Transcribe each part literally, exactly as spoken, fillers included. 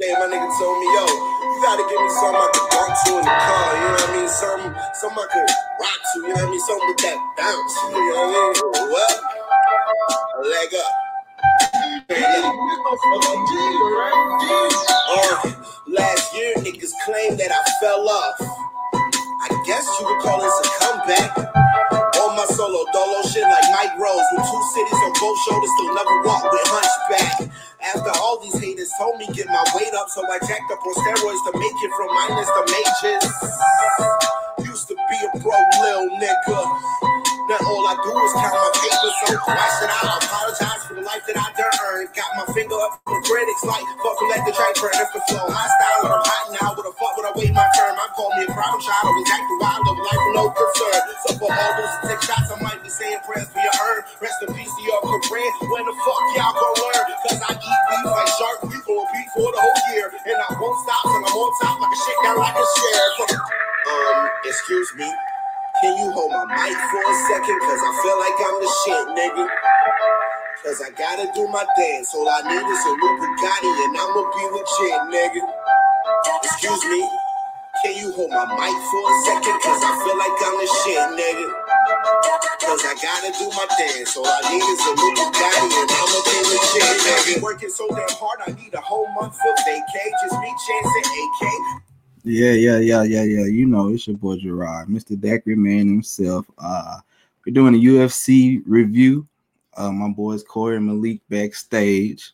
day, my nigga told me, yo, you gotta give me something I could walk to in the car, you know what I mean? Something, something I could rock to, you know what I mean? Something with that bounce, you know what I mean? What? Leg up. Uh, last year, niggas claimed that I fell off. I guess you would call this a comeback. My solo dolo shit like Mike Rose with two cities on both shoulders, still never walk with hunchback. After all these haters told me get my weight up, so I jacked up on steroids to make it from minors to majors. Used to be a broke little nigga. Now all I do is count my papers, so why should I apologize for the life that I done earned? Got my finger up for the critics like fuck let the track burn if the flow. My style when I'm hot now, with a fuck when I wait my turn. I call me a problem child, I was acting wild, of life with no concern. So for all those who take shots, I might be saying prayers for your urn. Rest in peace to your career, when the fuck y'all gon' learn? Cause I eat beef like shark, we gon' beef for the whole year. And I won't stop till I'm on top like a shit down like a sheriff. Um, excuse me. Can you hold my mic for a second? Cause I feel like I'm the shit, nigga. Cause I gotta do my dance. All I need is a new Bugatti and I'ma be legit, nigga. Excuse me. Can you hold my mic for a second? Cause I feel like I'm the shit, nigga. Cause I gotta do my dance. All I need is a new Bugatti and I'ma be legit, nigga. Working so damn hard, I need a whole month of vacay. Just me chancing A K. Yeah, yeah, yeah, yeah, yeah. You know, it's your boy Gerard, Mister Dacry Man himself. Uh, we're doing a U F C review. Uh, my boys Corey and Malik backstage.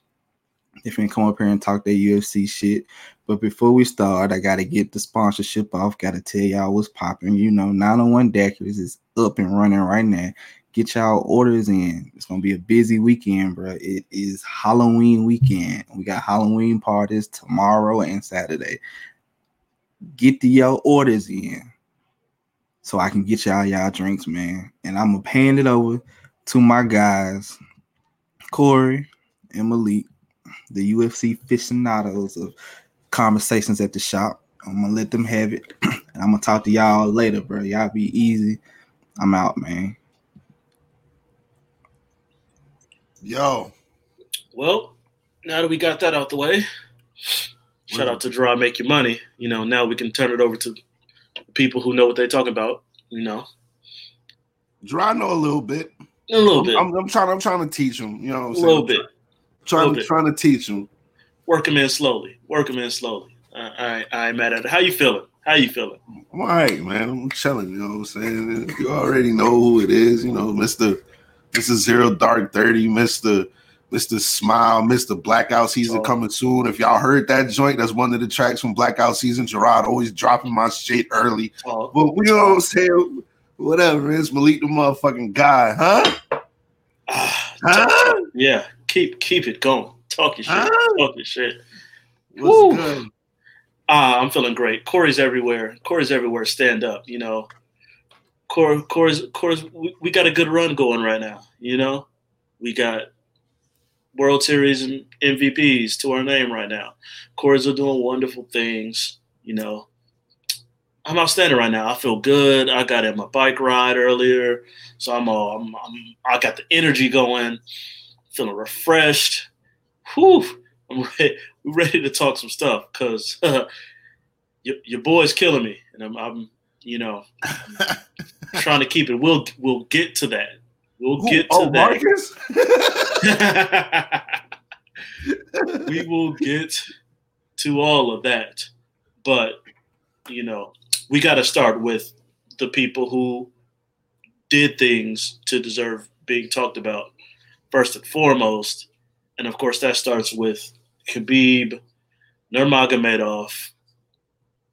They finna come up here and talk their U F C shit. But before we start, I gotta get the sponsorship off. Gotta tell y'all what's popping. You know, nine oh one Dacry's is up and running right now. Get y'all orders in. It's gonna be a busy weekend, bro. It is Halloween weekend. We got Halloween parties tomorrow and Saturday. Get the y'all orders in so I can get y'all y'all drinks, man. And I'm going to hand it over to my guys, Corey and Malik, the U F C aficionados of Conversations at the Shop. I'm going to let them have it. And I'm going to talk to y'all later, bro. Y'all be easy. I'm out, man. Yo. Well, now that we got that out the way, shout out to Draw Make Your Money. You know, now we can turn it over to people who know what they talk about, you know. Draw know a little bit. A little bit. I'm, I'm trying I'm trying to teach him, you know what I'm saying? A little bit. Trying, little bit. trying to teach him. Work him in slowly. Work him in slowly. All right, all right, Matt. How you feeling? How you feeling? I'm all right, man. I'm chilling, you know what I'm saying? You already know who it is, you know, Mister Mister Zero Dark Thirty, Mister Mister Smile, Mister Blackout Season oh. coming soon. If y'all heard that joint, that's one of the tracks from Blackout Season. Gerard always dropping my shit early. Oh. But we don't say whatever. It's Malik the motherfucking guy, huh? Ah, huh? Talk, yeah, keep keep it going. Talk your shit. Huh? Talk your shit. What's Woo. good? Ah, I'm feeling great. Corey's everywhere. Corey's everywhere. Stand up, you know. Corey, Corey's, Corey's, we, we got a good run going right now, you know? We got World Series and M V Ps to our name right now. Corey's are doing wonderful things. You know, I'm outstanding right now. I feel good. I got in my bike ride earlier, so I'm all I'm, I'm I got the energy going, feeling refreshed. Whew, I'm ready. We're ready to talk some stuff because uh, your your boy's killing me, and I'm, I'm you know I'm trying to keep it. We'll we'll get to that. We'll get Ooh, to oh, that. We will get to all of that. But, you know, we got to start with the people who did things to deserve being talked about first and foremost. And, of course, that starts with Khabib Nurmagomedov,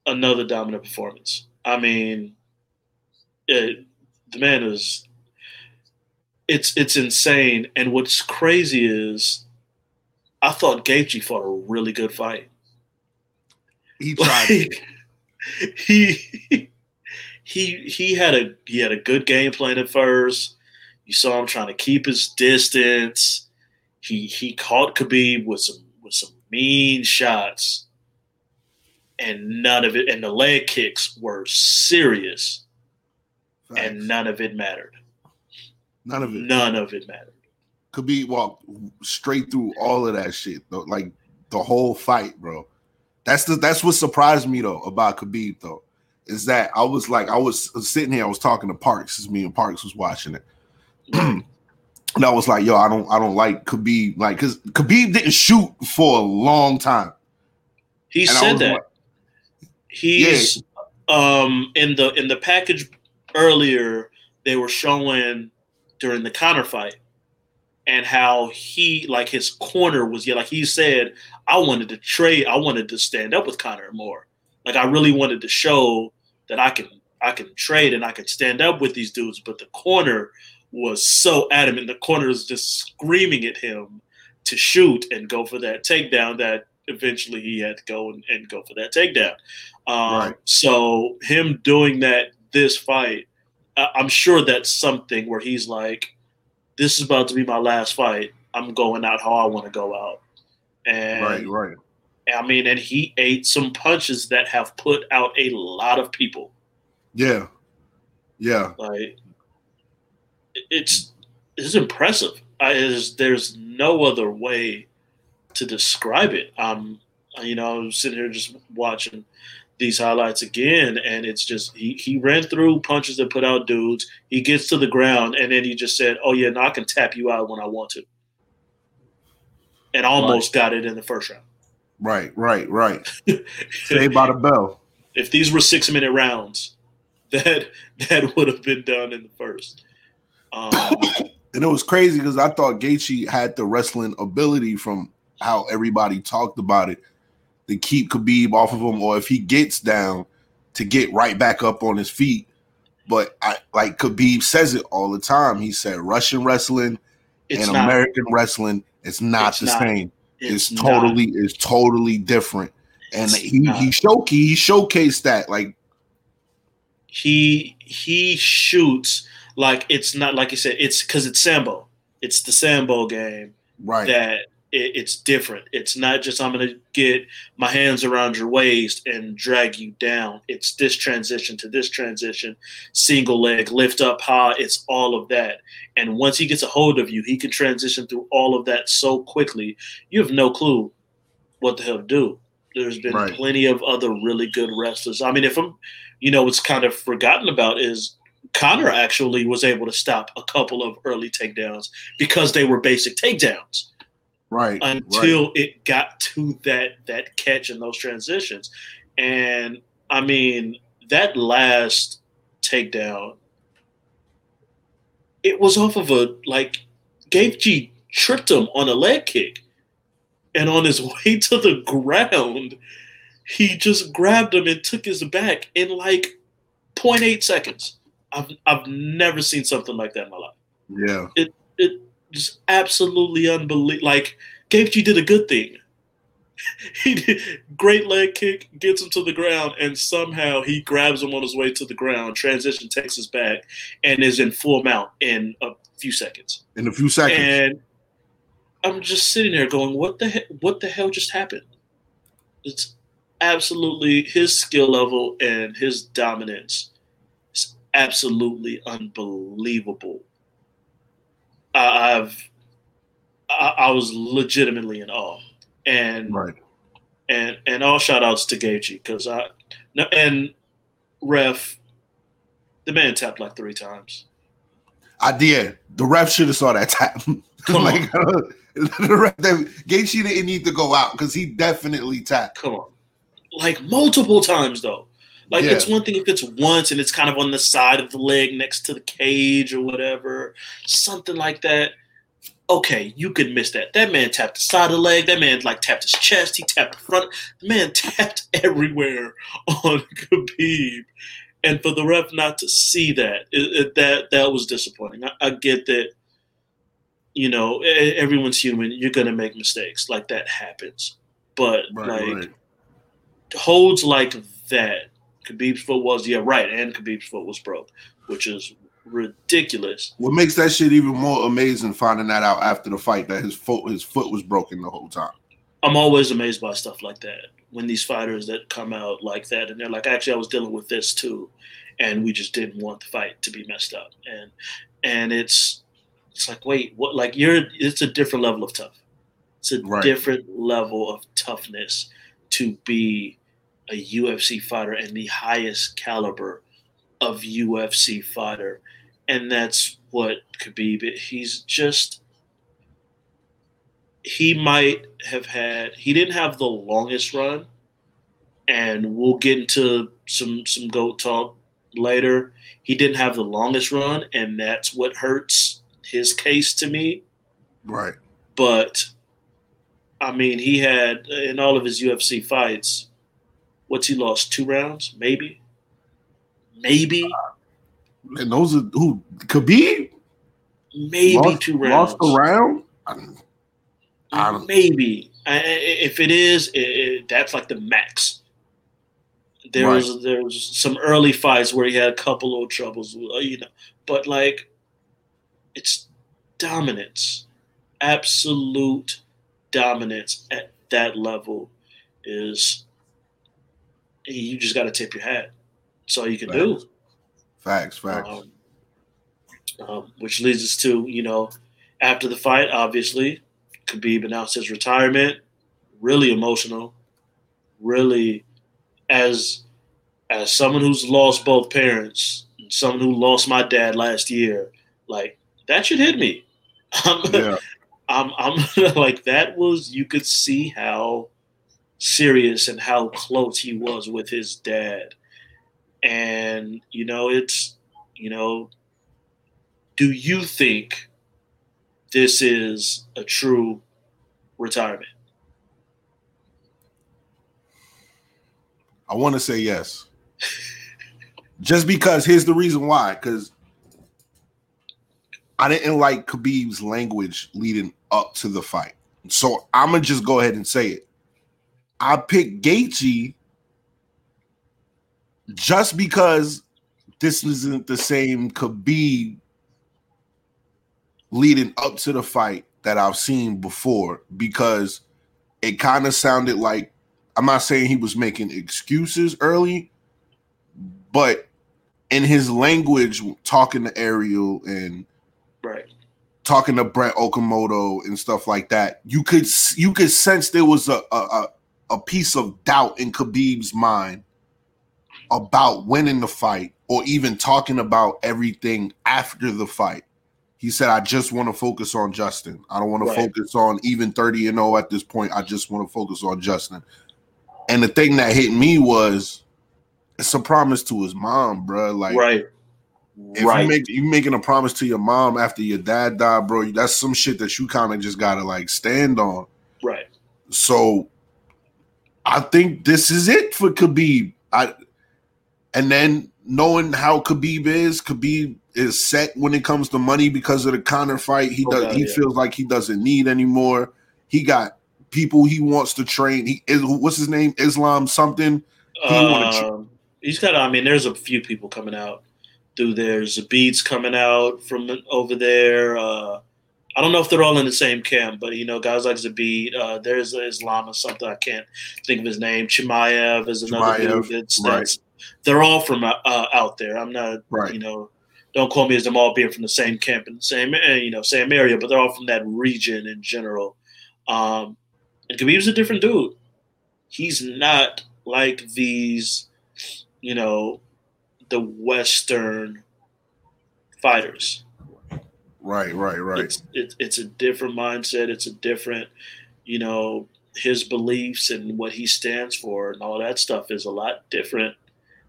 another dominant performance. I mean, it, the man is – It's it's insane. And what's crazy is I thought Gaethje fought a really good fight. He tried like, it. He he he had a he had a good game plan at first. You saw him trying to keep his distance. He he caught Khabib with some with some mean shots. And none of it and the leg kicks were serious. Facts. And none of it mattered. None of it. None of it mattered. Khabib walked straight through all of that shit, though. Like the whole fight, bro. That's the that's what surprised me though about Khabib though, is that I was like I was sitting here, I was talking to Parks, as me and Parks was watching it, and I was like, yo, I don't I don't like Khabib, like, because Khabib didn't shoot for a long time. He and said that like, he's yeah. um in the in the package earlier they were showing during the Conor fight. And how he, like, his corner was, yeah, like he said, I wanted to trade, I wanted to stand up with Conor more. Like, I really wanted to show that I can, I can trade and I can stand up with these dudes. But the corner was so adamant. The corner was just screaming at him to shoot and go for that takedown. That eventually he had to go and, and go for that takedown. Um, right. So him doing that this fight, I, I'm sure that's something where he's like, this is about to be my last fight. I'm going out how I want to go out. And right, right. I mean, and he ate some punches that have put out a lot of people. Yeah. Yeah. Like, it's it's impressive. I, it's, there's no other way to describe it. Um, you know, I'm sitting here just watching these highlights again, and it's just he, he ran through punches that put out dudes. He gets to the ground, and then he just said, oh, yeah, no, I can tap you out when I want to. And almost right. got it in the first round. Right, right, right. Stay by the bell. If these were six-minute rounds, that that would have been done in the first. Um, and it was crazy because I thought Gaethje had the wrestling ability from how everybody talked about it. To keep Khabib off of him, or if he gets down, to get right back up on his feet. But I, like Khabib says it all the time. He said Russian wrestling it's and not, American wrestling is not the not, same. It's, it's totally, not. it's totally different. And he, he show he showcased that. Like he he shoots like it's not like you said. It's because it's sambo. It's the sambo game, right? That. It's different. It's not just I'm going to get my hands around your waist and drag you down. It's this transition to this transition, single leg, lift up high. It's all of that. And once he gets a hold of you, he can transition through all of that so quickly. You have no clue what the hell to do. There's been right. plenty of other really good wrestlers. I mean, if I'm, you know, what's kind of forgotten about is Conor actually was able to stop a couple of early takedowns because they were basic takedowns. Right. Until right. it got to that that catch and those transitions. And I mean, that last takedown, it was off of a like Gaethje tripped him on a leg kick. And on his way to the ground, he just grabbed him and took his back in like zero point eight seconds. I've I've never seen something like that in my life. Yeah. It it Just absolutely unbelievable. Like, Gaethje did a good thing. He did great leg kick, gets him to the ground, and somehow he grabs him on his way to the ground, transition takes his back, and is in full mount in a few seconds. In a few seconds. And I'm just sitting there going, what the he- what the hell just happened? It's absolutely his skill level and his dominance is absolutely unbelievable. I've, I, I was legitimately in awe, and right. and and all shout outs to Gaethje because I and ref, the man tapped like three times. I did. The ref should have saw that tap. like uh, the ref, Gaethje didn't need to go out because he definitely tapped. Come on, like multiple times though. Like, yeah. It's one thing if it's once and it's kind of on the side of the leg next to the cage or whatever, something like that. Okay, you could miss that. That man tapped the side of the leg. That man, like, tapped his chest. He tapped the front. The man tapped everywhere on Khabib. And for the ref not to see that, it, it, that that was disappointing. I, I get that, you know, everyone's human. You're going to make mistakes. Like, that happens. But, right, like, right. holds like that. Khabib's foot was, yeah, right, and Khabib's foot was broke, which is ridiculous. What makes that shit even more amazing, finding that out after the fight, that his foot his foot was broken the whole time. I'm always amazed by stuff like that, when these fighters that come out like that, and they're like, actually, I was dealing with this too, and we just didn't want the fight to be messed up. And and it's it's like, wait, what? Like, you're, it's a different level of tough. It's a right. different level of toughness to be a U F C fighter and the highest caliber of U F C fighter. And that's what Khabib, he's just, he might have had, he didn't have the longest run, and we'll get into some, some GOAT talk later. He didn't have the longest run, and that's what hurts his case to me. Right. But, I mean, he had, in all of his U F C fights, what's he lost? Two rounds? Maybe? Maybe? Uh, and those are, who, Khabib? Maybe lost, two rounds. Lost a round? I don't, I don't Maybe. I, if it is, it, it, that's like the max. There, right. was, there was some early fights where he had a couple of troubles, you know. But, like, it's dominance. Absolute dominance at that level is, you just got to tip your hat. That's all you can facts. do. Facts, facts. Um, um, which leads us to, you know, after the fight, obviously, Khabib announced his retirement. Really emotional. Really, as as someone who's lost both parents, and someone who lost my dad last year, like, that should hit me. I'm, yeah. I'm, I'm like, that was, you could see how serious and how close he was with his dad. And, you know, it's, you know, do you think this is a true retirement? I want to say yes. Just because, here's the reason why, because I didn't like Khabib's language leading up to the fight. So I'm going to just go ahead and say it. I picked Gaethje just because this isn't the same Khabib leading up to the fight that I've seen before, because it kind of sounded like, I'm not saying he was making excuses early, but in his language, talking to Ariel and right. talking to Brett Okamoto and stuff like that, you could you could sense there was a a, a a piece of doubt in Khabib's mind about winning the fight or even talking about everything after the fight. He said, I just want to focus on Justin. I don't want to right. focus on even thirty and oh at this point. I just want to focus on Justin. And the thing that hit me was, it's a promise to his mom, bro. Like, right. If right. you make, you making a promise to your mom after your dad died, bro, that's some shit that you kind of just got to like stand on. Right. So, I think this is it for Khabib. I, and then knowing how Khabib is, Khabib is set when it comes to money because of the Conor fight. He does. Oh, God, he yeah. feels like he doesn't need anymore. He got people he wants to train. He is, what's his name? Islam something. He uh, he's got. I mean, there's a few people coming out. Through there's Zabid's coming out from over there. Uh, I don't know if they're all in the same camp, but, you know, guys like Zabid, uh, there's Islam or something. I can't think of his name. Chimaev is another dude. That's, right. that's, they're all from uh, out there. I'm not, right. you know, don't call me as them all being from the same camp in the same, you know, same area, but they're all from that region in general. Um, and Khabib's a different dude. He's not like these, you know, the Western fighters. Right, right, right. It's, it, it's a different mindset. It's a different, you know, his beliefs and what he stands for and all that stuff is a lot different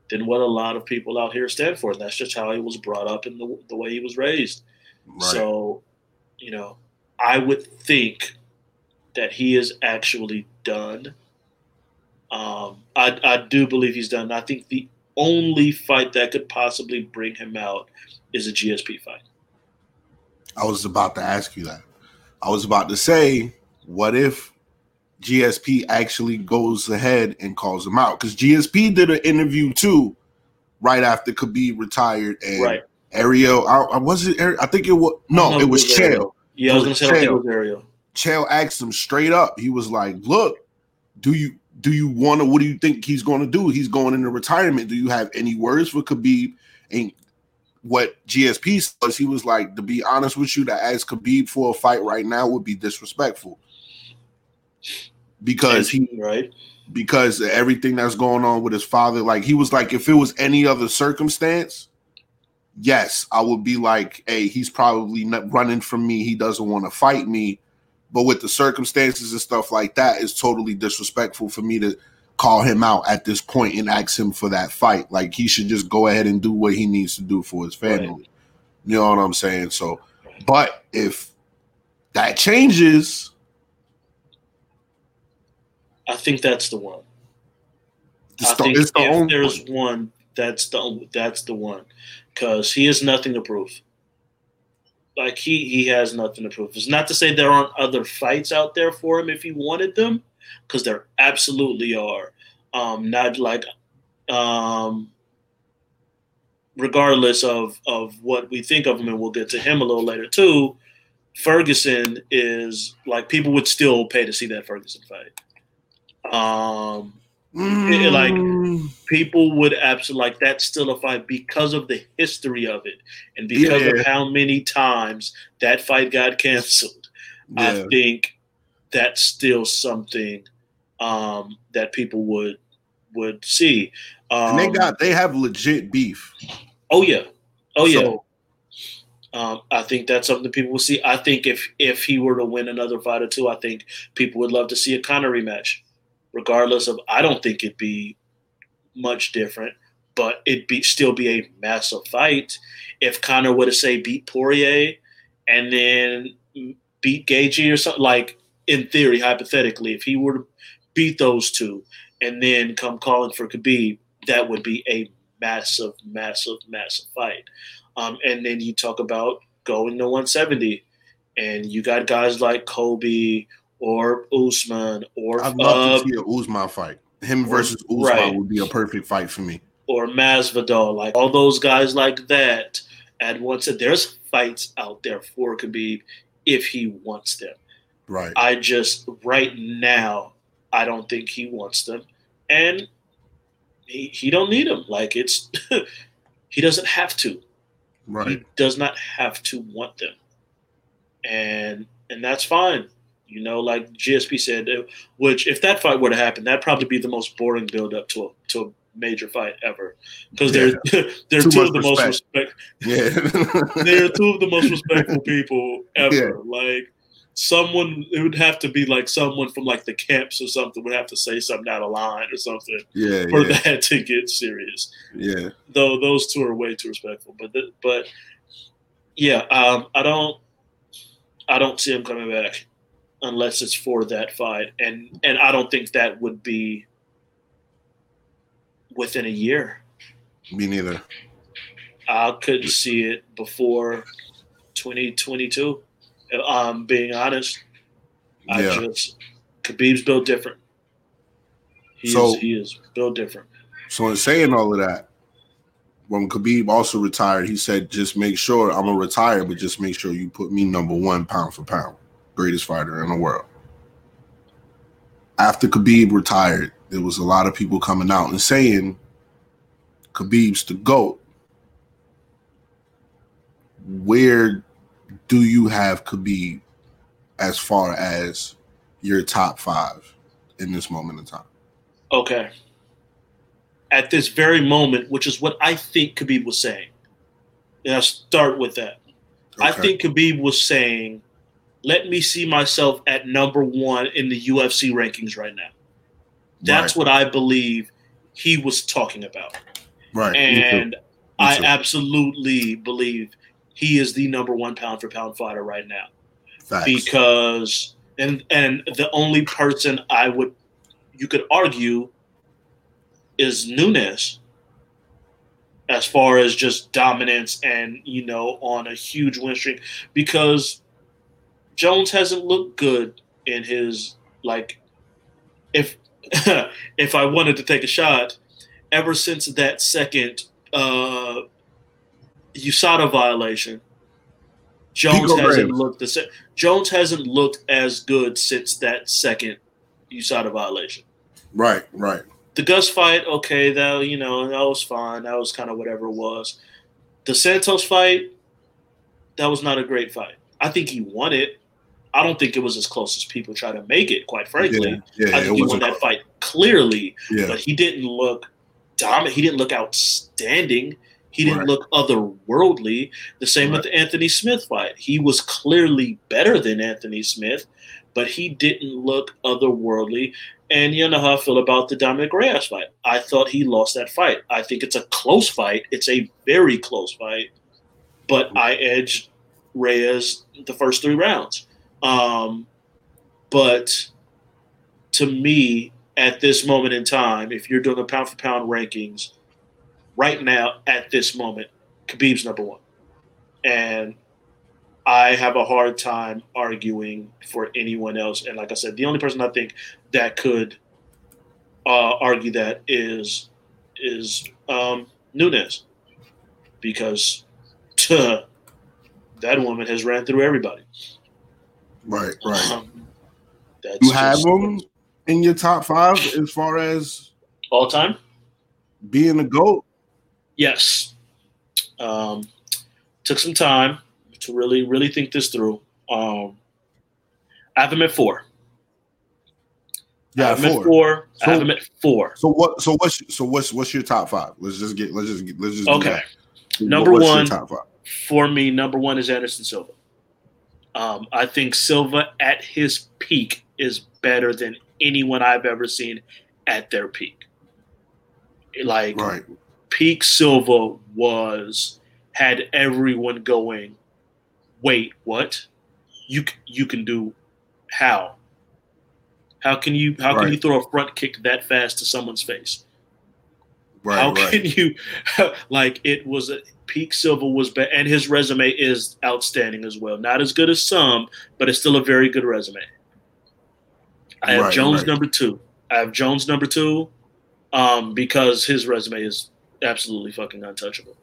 than what a lot of people out here stand for. And that's just how he was brought up and the, the way he was raised. Right. So, you know, I would think that he is actually done. Um, I, I do believe he's done. I think the only fight that could possibly bring him out is a G S P fight. I was about to ask you that. I was about to say, what if G S P actually goes ahead and calls him out? Because G S P did an interview too, right after Khabib retired, and right. Ariel. I, I wasn't. I think it was no. It was, it was Chael. Yeah, it I was, was gonna say Chael. It was Ariel. Chael asked him straight up. He was like, "Look, do you do you want to? What do you think he's going to do? He's going into retirement. Do you have any words for Khabib?" And what G S P says, he was like, to be honest with you, to ask Khabib for a fight right now would be disrespectful. because he right because everything that's going on with his father. Like, he was like, if it was any other circumstance, yes, I would be like, hey, he's probably not running from me. He doesn't want to fight me. But with the circumstances and stuff like that, it's totally disrespectful for me to call him out at this point and ask him for that fight. Like, he should just go ahead and do what he needs to do for his family. Right. You know what I'm saying? So, but if that changes, I think that's the one. I think it's the if there's one. one, that's the that's the one, because he has nothing to prove. Like, he he has nothing to prove. It's not to say there aren't other fights out there for him if he wanted them, because there absolutely are. Um, not like, um, regardless of of what we think of him, and we'll get to him a little later too. Ferguson is like, people would still pay to see that Ferguson fight. Um, mm. it, like people would absolutely, like, that's still a fight because of the history of it and because yeah. of how many times that fight got canceled. Yeah. I think that's still something um, that people would would see. Um, and they got they have legit beef. Oh yeah, oh yeah. So, Um, I think that's something people will see. I think if if he were to win another fight or two, I think people would love to see a Conor rematch. Regardless of, I don't think it'd be much different, but it'd be still be a massive fight. If Conor were to say beat Poirier and then beat Gaethje or something, like, in theory, hypothetically, if he were to beat those two and then come calling for Khabib, that would be a massive, massive, massive fight. Um, and then you talk about going to one seventy, and you got guys like Kobe or Usman or I'd love uh, to see an Usman fight. Him versus Usman right. would be a perfect fight for me. Or Masvidal, like all those guys like that. And once there's fights out there for Khabib if he wants them. Right. I just right now I don't think he wants them, and he, he don't need them. Like, it's he doesn't have to. Right. He does not have to want them, and and that's fine. You know, like G S P said, which if that fight were to happen, that'd probably be the most boring build-up to a to a major fight ever, because they're yeah. they're Too two of the respect. most respect. Yeah, they're two of the most respectful people ever. Yeah. Like, someone, it would have to be like someone from like the camps or something would have to say something out of line or something yeah, for yeah. that to get serious. Yeah. Though those two are way too respectful, but the, but yeah, um, I don't I don't see him coming back unless it's for that fight, and and I don't think that would be within a year. Me neither. I couldn't see it before twenty twenty-two. Um, being honest, I yeah. just Khabib's built different. He, so, is, he is built different. So in saying all of that, when Khabib also retired, he said, "Just make sure I'm gonna retire, but just make sure you put me number one, pound for pound, greatest fighter in the world." After Khabib retired, there was a lot of people coming out and saying Khabib's the GOAT. Where do you have Khabib as far as your top five in this moment in time? Okay. At this very moment, which is what I think Khabib was saying. And I'll start with that. Okay. I think Khabib was saying, let me see myself at number one in the U F C rankings right now. That's right. What I believe he was talking about. Right. And Me too. Me I too. absolutely believe he is the number one pound for pound fighter right now. Facts. Because and and the only person I would you could argue is Nunes, as far as just dominance and, you know, on a huge win streak, because Jones hasn't looked good in his, like, if if I wanted to take a shot, ever since that second uh U S A D A violation, Jones hasn't Rams. looked the same. Jones hasn't looked as good since that second U S A D A violation. Right, right. The Gus fight, okay, that you know that was fine. That was kind of whatever it was. The Santos fight, that was not a great fight. I think he won it. I don't think it was as close as people try to make it, quite frankly. Yeah, yeah, I think he won that fight clearly, yeah. but he didn't look dominant. He didn't look outstanding. He didn't right. look otherworldly. The same right. with the Anthony Smith fight. He was clearly better than Anthony Smith, but he didn't look otherworldly. And you know how I feel about the Dominic Reyes fight. I thought he lost that fight. I think it's a close fight. It's a very close fight, but mm-hmm. I edged Reyes the first three rounds. Um, but to me, at this moment in time, if you're doing a pound for pound rankings right now, at this moment, Khabib's number one. And I have a hard time arguing for anyone else. And like I said, the only person I think that could uh, argue that is, is um, Nunes, because tuh, that woman has ran through everybody. Right, right. Um, that's you have him in your top five as far as all time being a GOAT. Yes. Um, took some time to really, really think this through. Um, I have him at four. Yeah, I have him at four. So, I have him at four. So what? So what's? So what's? What's your top five? Let's just get. Let's just. Get, let's just. Okay. Do that. Number what's one your top five? For me, number one is Anderson Silva. Um, I think Silva at his peak is better than anyone I've ever seen at their peak. Like right. peak Silva was had everyone going, wait, what? You you can do how? How can you how right. can you throw a front kick that fast to someone's face? Right, how right. can you like it was a peak Silva was bad, and his resume is outstanding as well. Not as good as some, but it's still a very good resume. I have right, Jones right. number two. I have Jones number two um, because his resume is absolutely fucking untouchable.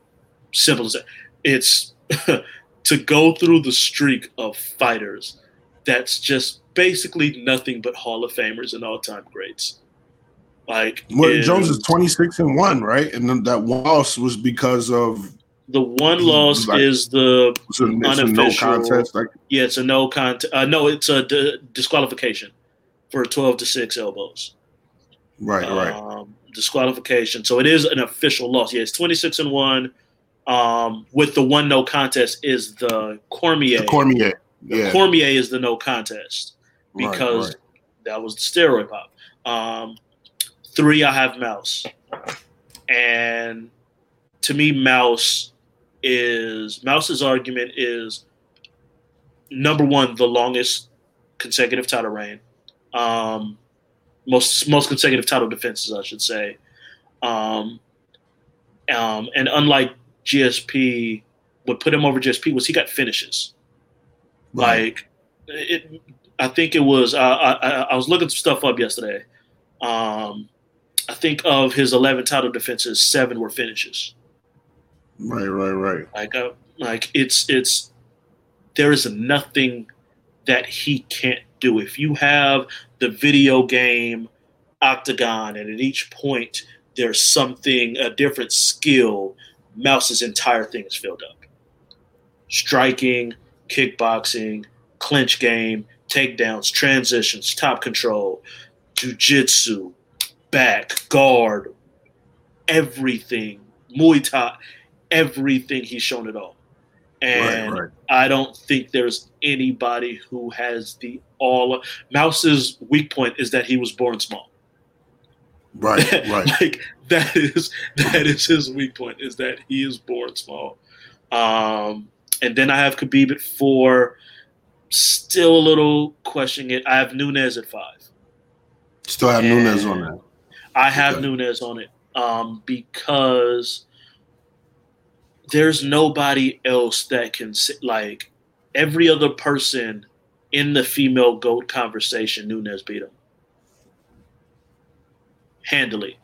Simple as that. It's to go through the streak of fighters that's just basically nothing but Hall of Famers and all-time greats. Like well, is, Jones is twenty-six and one, right? And then that one loss was because of the one loss like, is the it's an, it's unofficial. A no contest, like. Yeah, it's a no contest. Uh, no, it's a d- disqualification for twelve to six elbows. Right, um, right. Disqualification. So it is an official loss. Yeah, it's twenty-six and one. Um, with the one no contest is the Cormier. The Cormier. Yeah. The Cormier is the no contest because right, right. that was the steroid pop. Um, three, I have Mouse. And to me, Mouse is Mouse's argument is number one, the longest consecutive title reign, um, most most consecutive title defenses, I should say, um, um, and unlike G S P, what put him over G S P was he got finishes. Right. Like it, I think it was I, I I was looking some stuff up yesterday. Um, I think of his eleven title defenses, seven were finishes. Right, right, right. Like, uh, like it's it's there is nothing that he can't do. If you have the video game octagon, and at each point there's something a different skill, Mouse's entire thing is filled up: striking, kickboxing, clinch game, takedowns, transitions, top control, jiu-jitsu, back guard, everything, Muay Thai. Everything, he's shown it all. And right, right. I don't think there's anybody who has the all. Mouse's weak point is that he was born small. Right, right. Like that is that is his weak point, is that he is born small. Um, and then I have Khabib at four. Still a little questioning it. I have Nunes at five. Still have and Nunes on that. I have okay. Nunes on it um, because there's nobody else that can sit, like every other person in the female GOAT conversation, Nunes beat him handily,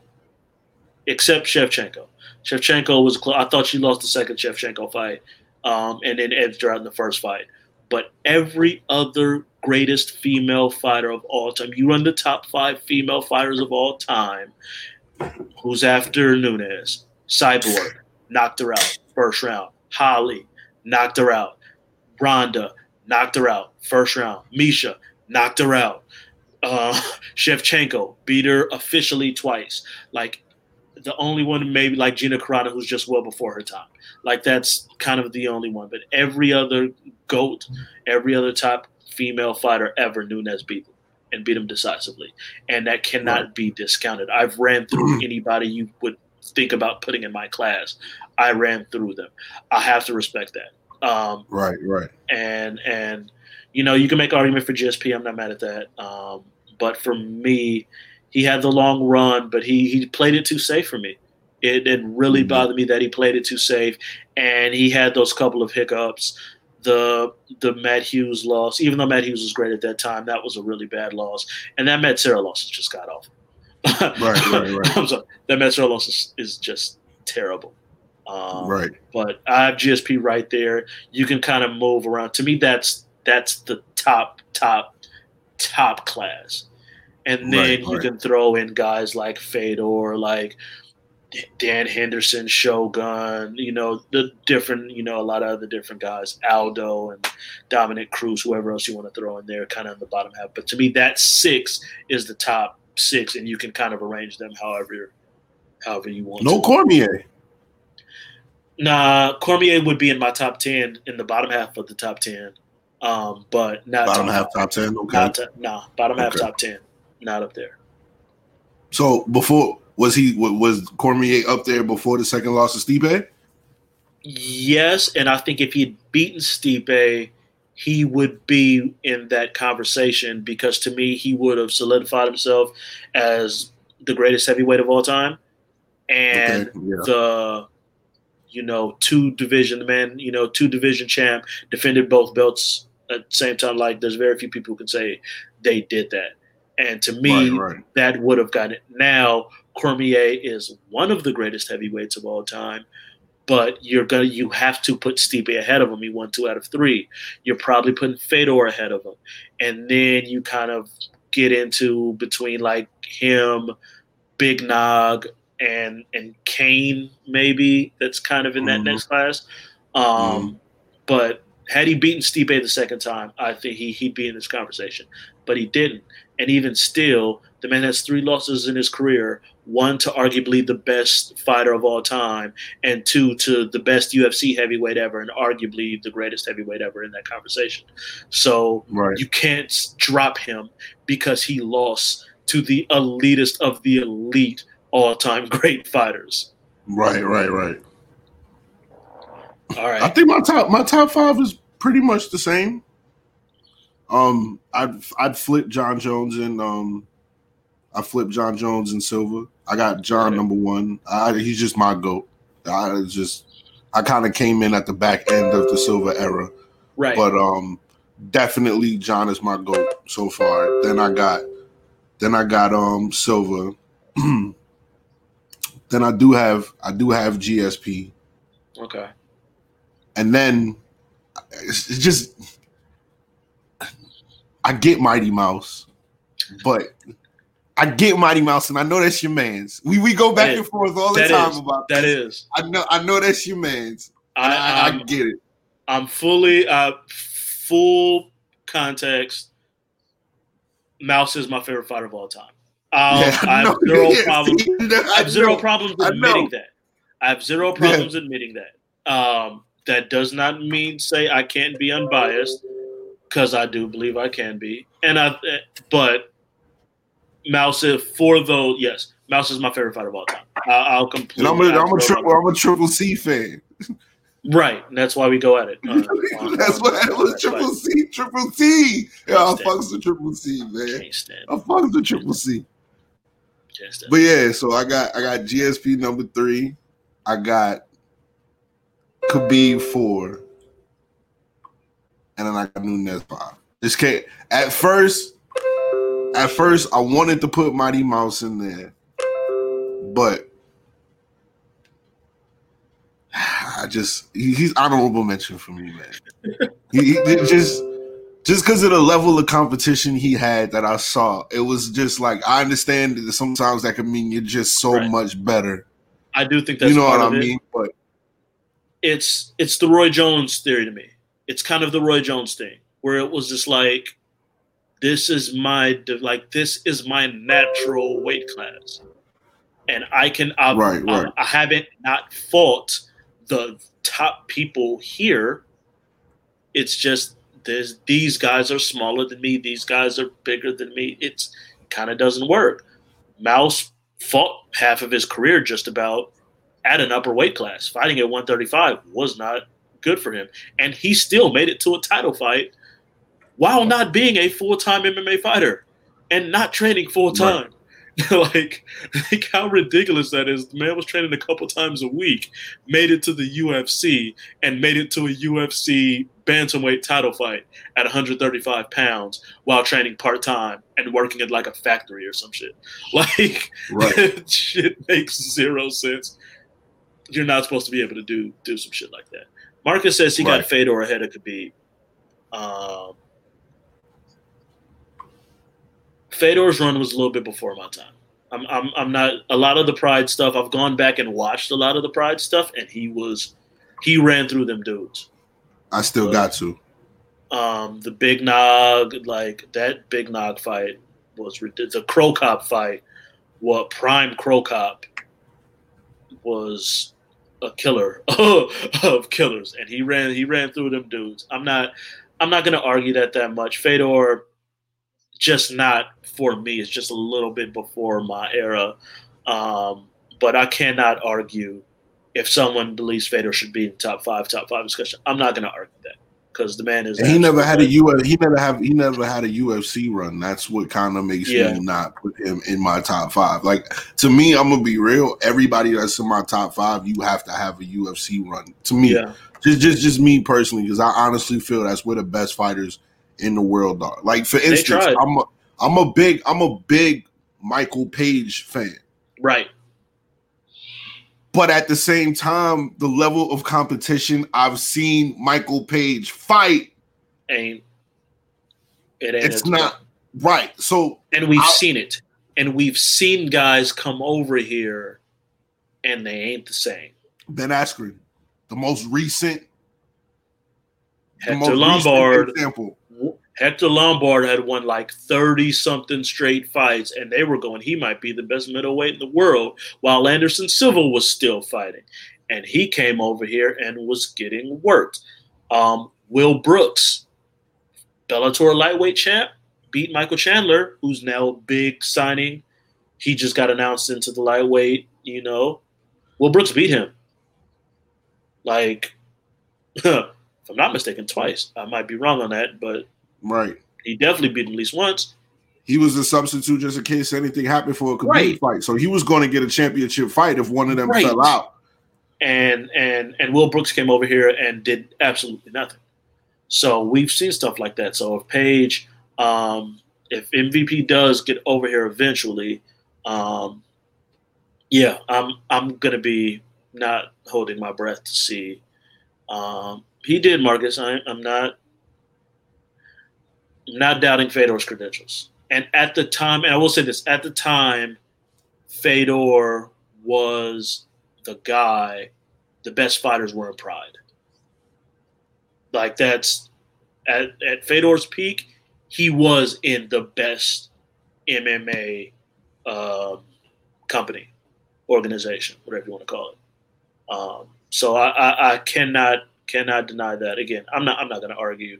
except Shevchenko. Shevchenko was close. I thought she lost the second Shevchenko fight um, and then edged her out in the first fight. But every other greatest female fighter of all time, you run the top five female fighters of all time, who's after Nunes? Cyborg, knocked her out, first round. Holly, knocked her out. Ronda, knocked her out. First round. Miesha knocked her out. Uh, Shevchenko beat her officially twice. Like, the only one maybe like Gina Carano, who's just well before her time. Like, that's kind of the only one. But every other GOAT, every other top female fighter ever, Nunes beat them, and beat them decisively. And that cannot be discounted. I've ran through anybody you would think about putting in my class. I ran through them. I have to respect that. Um, right, right. And, and you know, you can make an argument for G S P. I'm not mad at that. Um, but for me, he had the long run, but he he played it too safe for me. It, it really mm-hmm. bothered me that he played it too safe, and he had those couple of hiccups. The the Matt Hughes loss, even though Matt Hughes was great at that time, that was a really bad loss. And that Matt Serra loss is just god awful. right, right, right. I'm sorry. That Matt Serra loss is, is just terrible. Um, right. But I have G S P right there. You can kind of move around. To me, that's that's the top, top, top class. And then right, you right. can throw in guys like Fedor, like Dan Henderson, Shogun, you know, the different, you know, a lot of other different guys, Aldo and Dominic Cruz, whoever else you want to throw in there, kind of in the bottom half. But to me, that six is the top six, and you can kind of arrange them however however you want. No to. Cormier. Nah, Cormier would be in my top ten, in the bottom half of the top ten. Um, but not bottom top half, top ten. Okay. Not to, nah, bottom okay. half, top ten. Not up there. So before was he was Cormier up there before the second loss to Stipe? Yes, and I think if he'd beaten Stipe, he would be in that conversation, because to me he would have solidified himself as the greatest heavyweight of all time, and okay, yeah. the you know two division man, you know two division champ, defended both belts at the same time. Like, there's very few people who can say they did that. And to me, right, right. that would have gotten it. Now, Cormier is one of the greatest heavyweights of all time, but you're gonna you have to put Stipe ahead of him. He won two out of three. You're probably putting Fedor ahead of him, and then you kind of get into between like him, Big Nog, and and Kane maybe. That's kind of in that mm-hmm. next class. Um, mm-hmm. But had he beaten Stipe the second time, I think he he'd be in this conversation. But he didn't. And even still, the man has three losses in his career, one to arguably the best fighter of all time, and two to the best U F C heavyweight ever, and arguably the greatest heavyweight ever in that conversation. So right. you can't drop him because he lost to the elitist of the elite all-time great fighters. Right, right, right. All right. I think my top my top five is pretty much the same. Um, I'd I'd flip Jon Jones and um, I flip Jon Jones and Silva. I got Jon okay. number one. I, he's just my GOAT. I just I kind of came in at the back end of the Silva era, right? But um, definitely Jon is my GOAT so far. Then I got then I got um Silva. Then I do have I do have G S P. Okay. And then it's, it's just. I get Mighty Mouse, but I get Mighty Mouse, and I know that's your man's. We we go back that and forth all the time is, about that. This. Is I know I know that's your man's. I, I, I get it. I'm fully uh, full context. Mouse is my favorite fighter of all time. Um, yeah, I, I have zero yeah. problems. I have zero problems admitting that. I have zero problems yeah. admitting that. Um, that does not mean say I can't be unbiased. Because I do believe I can be, and I, but Mouse is for those. Yes, Mouse is my favorite fighter of all time. I, I'll completely. And I'm, a, I'm, a triple, I'm a Triple C fan. Right, and that's why we go at it. Uh, that's why it was Triple fight. C, Triple C. Yeah, I fucks with Triple C, man. Can't stand I fucks with Triple C. But yeah, so I got I got G S P number three. I got Khabib four. And then I got Nunes five. This can't. At first, at first I wanted to put Mighty Mouse in there, but I just—he's honorable mention for me, man. he, he just, just because of the level of competition he had that I saw, it was just like I understand that sometimes that can mean you're just so right. much better. I do think that's you know part what I mean, it. But it's it's the Roy Jones theory to me. It's kind of the Roy Jones thing, where it was just like, this is my like this is my natural weight class, and I can I, right, right. I, I haven't not fought the top people here. It's just there's these guys are smaller than me. These guys are bigger than me. It's kind of doesn't work. Mouse fought half of his career just about at an upper weight class. Fighting at one thirty-five was not good for him, and he still made it to a title fight while not being a full-time M M A fighter and not training full-time. Right. like, like, how ridiculous that is. The man was training a couple times a week, made it to the U F C, and made it to a U F C bantamweight title fight at one thirty-five pounds while training part-time and working at, like, a factory or some shit. Like, right. That shit makes zero sense. You're not supposed to be able to do do some shit like that. Marcus says he right. got Fedor ahead of Khabib. Um... Fedor's run was a little bit before my time. I'm, I'm, I'm not a lot of the Pride stuff. I've gone back and watched a lot of the Pride stuff, and he was, he ran through them dudes. I still but, got to. Um, the Big Nog, like that Big Nog fight was the Crow Cop fight. What Prime Crow Cop was a killer of killers, and he ran, he ran through them dudes. I'm not, I'm not going to argue that that much. Fedor. Just not for me. It's just a little bit before my era. Um, but I cannot argue if someone believes Fedor should be in top five, top five discussion. I'm not going to argue that because the man is. And he never had a U F C. He never have. He never had a U F C run. That's what kind of makes yeah. me not put him in my top five. Like to me, I'm gonna be real. Everybody that's in my top five, you have to have a U F C run. To me, yeah. just just just me personally, because I honestly feel that's where the best fighters in the world are. Like for instance, I'm a, I'm a big I'm a big Michael Page fan. Right. But at the same time, the level of competition I've seen Michael Page fight ain't it ain't it's not good. Right. So and we've I, seen it. And we've seen guys come over here and they ain't the same. Ben Askren, the most recent Hector Lombard example. Hector Lombard had won like thirty-something straight fights, and they were going, he might be the best middleweight in the world, while Anderson Silva was still fighting. And he came over here and was getting worked. Um, Will Brooks, Bellator lightweight champ, beat Michael Chandler, who's now a big signing. He just got announced into the lightweight, you know. Will Brooks beat him. Like, if I'm not mistaken, twice. I might be wrong on that, but right, he definitely beat him at least once. He was a substitute just in case anything happened for a Khabib right. fight. So he was going to get a championship fight if one of them right. fell out. And and and Will Brooks came over here and did absolutely nothing. So we've seen stuff like that. So if Page, um, if M V P does get over here eventually, um, yeah, I'm I'm gonna be not holding my breath to see. Um, He did, Marcus. I, I'm not not doubting Fedor's credentials. And at the time, and I will say this, at the time, Fedor was the guy, the best fighters were in Pride. Like that's, at, at Fedor's peak, he was in the best M M A um, company, organization, whatever you want to call it. Um, so I, I, I cannot... Cannot deny that. Again, I'm not. I'm not going to argue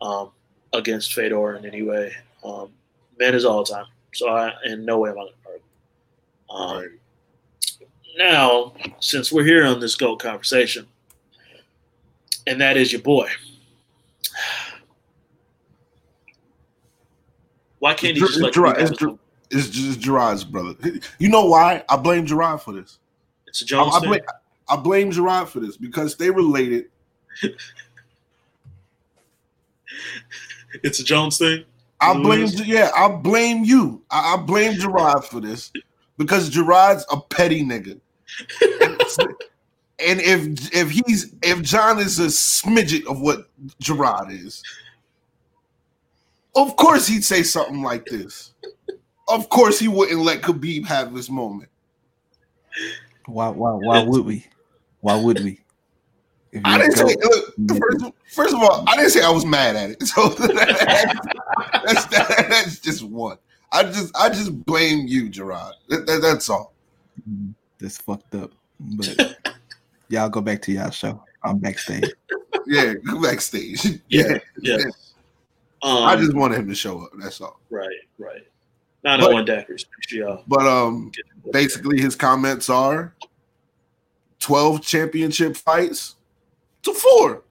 um, against Fedor in any way. Um, man is all the time, so I, in no way am I going to argue. Um, right. Now, since we're here on this GOAT conversation, and that is your boy, why can't he? It's, just Gerard, it's, Gerard, it's just Gerard's brother. You know why? I blame Gerard for this. It's a Jones I, thing. I blame, I blame Gerard for this because they related. It's a Jones thing. I blame, yeah, I blame you. I, I blame Gerard for this because Gerard's a petty nigga. And if if he's if John is a smidget of what Gerard is, of course he'd say something like this. Of course he wouldn't let Khabib have this moment. Why? Why? Why would we? Why would we? I didn't go, say look, first, first of all, I didn't say I was mad at it. So that, that's, that, that's just one. I just I just blame you, Gerard. That, that, that's all. That's fucked up. But y'all go back to y'all show. I'm backstage. Yeah, go backstage. Yeah, yeah. yeah. Um, I just wanted him to show up. That's all. Right, right. Not but, on Deckers. Y'all. But um, basically his comments are twelve championship fights to four.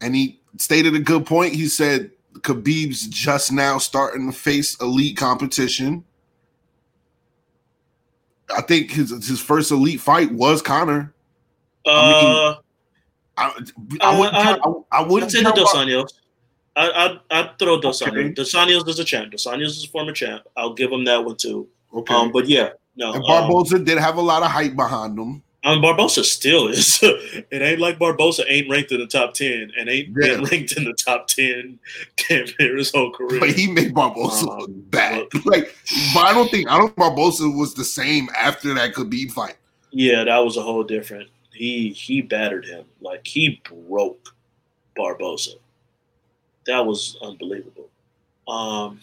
And he stated a good point. He said Khabib's just now starting to face elite competition. I think his his first elite fight was Conor. Uh, I mean, I, I wouldn't. I, I, I wouldn't say Dos Anjos. I I I'd throw Dos Anjos. Okay. Dos Anjos is a champ. Dos Anjos is a former champ. I'll give him that one too. Okay. Um, but yeah, no. And Barboza um, did have a lot of hype behind him. Um, Barboza still is. It ain't like Barboza ain't ranked in the top ten and ain't yeah. been ranked in the top ten campaign his whole career. But he made Barboza um, look bad. Look. Like, but I don't think I don't think Barboza was the same after that Khabib fight. Yeah, that was a whole different. He he battered him. Like, he broke Barboza. That was unbelievable. Um,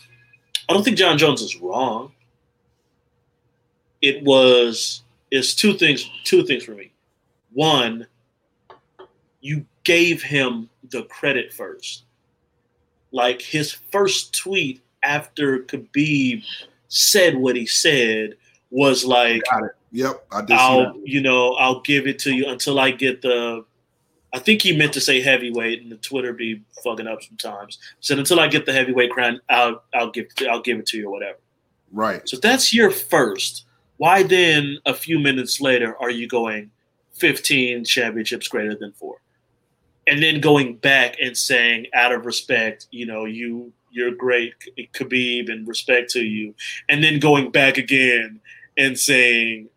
I don't think Jon Jones is wrong. It was it's two things, two things for me. One, you gave him the credit first. Like, his first tweet after Khabib said what he said was like, got it. Yep, I did. I'll, you know, I'll give it to you until I get the. I think he meant to say heavyweight, and the Twitter be fucking up sometimes. Said until I get the heavyweight crown, I'll I'll give I'll give it to you or whatever. Right. So that's your first. Why then? A few minutes later, are you going fifteen championships greater than four, and then going back and saying out of respect, you know, you you're great, Khabib, and respect to you, and then going back again and saying.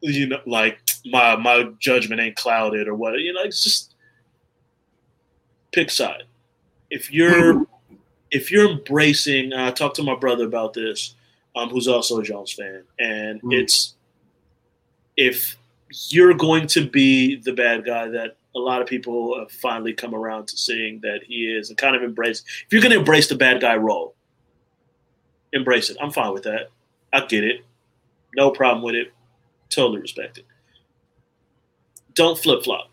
You know, like my my judgment ain't clouded or what. You know, it's just pick side. If you're if you're embracing, I uh, talked to my brother about this, um, who's also a Jones fan, and mm. it's if you're going to be the bad guy that a lot of people have finally come around to seeing that he is, and kind of embrace. If you're going to embrace the bad guy role, embrace it. I'm fine with that. I get it. No problem with it. Totally respect it. Don't flip flop.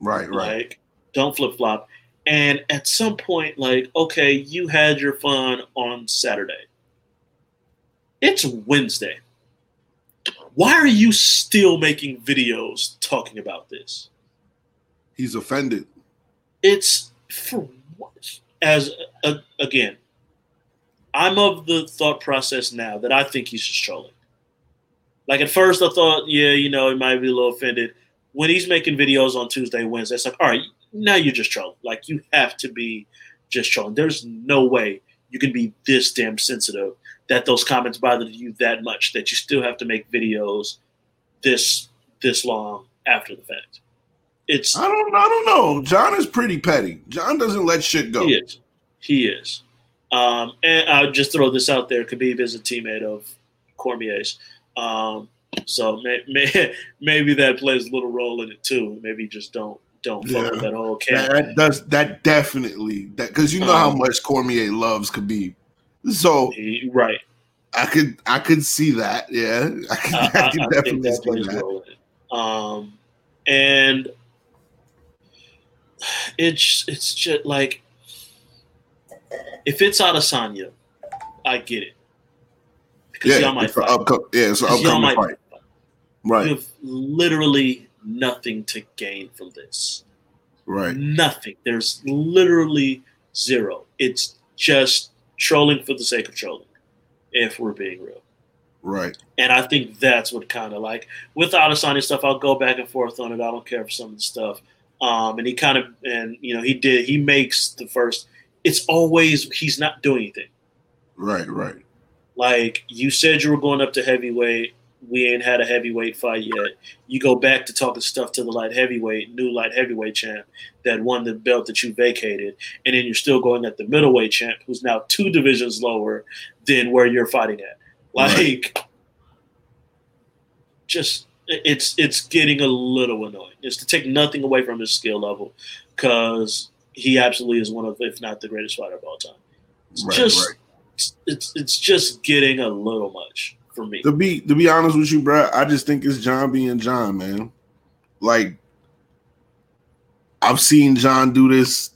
Right, right. Like, don't flip flop. And at some point, like, okay, you had your fun on Saturday. It's Wednesday. Why are you still making videos talking about this? He's offended. It's for what? As uh, again, I'm of the thought process now that I think he's just trolling. Like, at first I thought, yeah, you know, he might be a little offended. When he's making videos on Tuesday, Wednesday, it's like, all right, now you're just trolling. Like, you have to be just trolling. There's no way you can be this damn sensitive that those comments bother you that much that you still have to make videos this this long after the fact. It's I don't I don't know. John is pretty petty. John doesn't let shit go. He is. He is. Um, and I'll just throw this out there. Khabib is a teammate of Cormier's. Um, so may, may, maybe that plays a little role in it too. Maybe just don't don't fuck yeah. with that whole cat. That does that definitely that because you know um, how much Cormier loves Khabib. So he, right, I could I could see that. Yeah, I could, I, I, I could I definitely that see that. Um, and it's it's just like if it's Adesanya, I get it. Yeah, might it's upco- yeah, it's an upcoming fight. fight. Right. You have literally nothing to gain from this. Right. Nothing. There's literally zero. It's just trolling for the sake of trolling, if we're being real. Right. And I think that's what kind of like, with the Adesanya stuff, I'll go back and forth on it. I don't care for some of the stuff. Um, and he kind of, and, you know, he did, he makes the first, it's always, he's not doing anything. Right, right. Like, you said you were going up to heavyweight. We ain't had a heavyweight fight yet. You go back to talking stuff to the light heavyweight, new light heavyweight champ that won the belt that you vacated. And then you're still going at the middleweight champ, who's now two divisions lower than where you're fighting at. Like, right. just it's it's getting a little annoying. It's to take nothing away from his skill level, because he absolutely is one of, if not the greatest fighter of all time. It's right, just right. It's, it's it's just getting a little much for me. To be to be honest with you, bro, I just think it's Jon being Jon, man. Like, I've seen Jon do this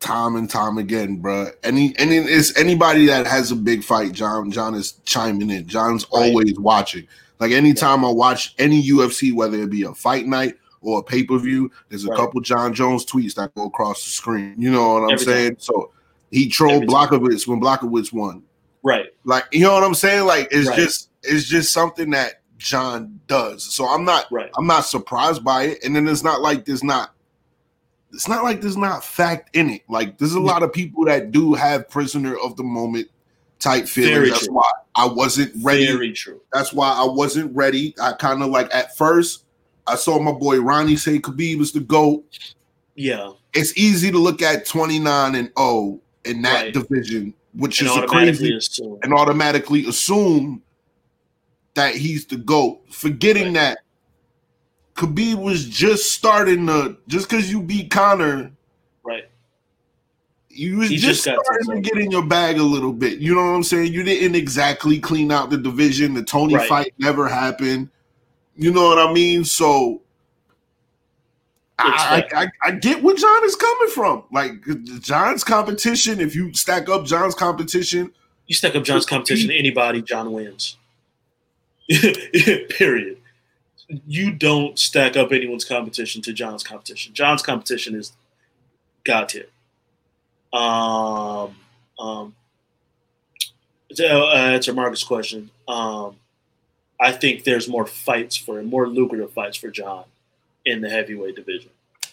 time and time again, bro. Any any it's anybody that has a big fight, Jon Jon is chiming in. Jon's always right. watching. Like, anytime I watch any U F C, whether it be a fight night or a pay-per-view, there's a right. couple Jon Jones tweets that go across the screen. You know what I'm Every saying? Time. So he trolled Błachowicz when Błachowicz won. Right. Like, you know what I'm saying? Like, it's right. just it's just something that Jon does. So I'm not right. I'm not surprised by it. And then it's not like there's not it's not like there's not fact in it. Like, there's a yeah. lot of people that do have prisoner of the moment type feelings. Very That's true. why I wasn't ready. Very true. That's why I wasn't ready. I kind of like at first I saw my boy Ronnie say Khabib is the GOAT. Yeah. It's easy to look at twenty-nine and oh in that right. division, which and is a crazy assume. and automatically assume that he's the GOAT, forgetting right. that Khabib was just starting to just because you beat Conor. Right. You was he just, just starting to get in your bag a little bit. You know what I'm saying? You didn't exactly clean out the division. The Tony right. fight never happened. You know what I mean? So I, I, I, I get where Jon is coming from. Like, Jon's competition, if you stack up Jon's competition. You stack up Jon's competition, he, anybody, Jon wins. Period. You don't stack up anyone's competition to Jon's competition. Jon's competition is God tier. Um, um, it's, uh, it's a Marcus question. Um, I think there's more fights for more lucrative fights for Jon in the heavyweight division.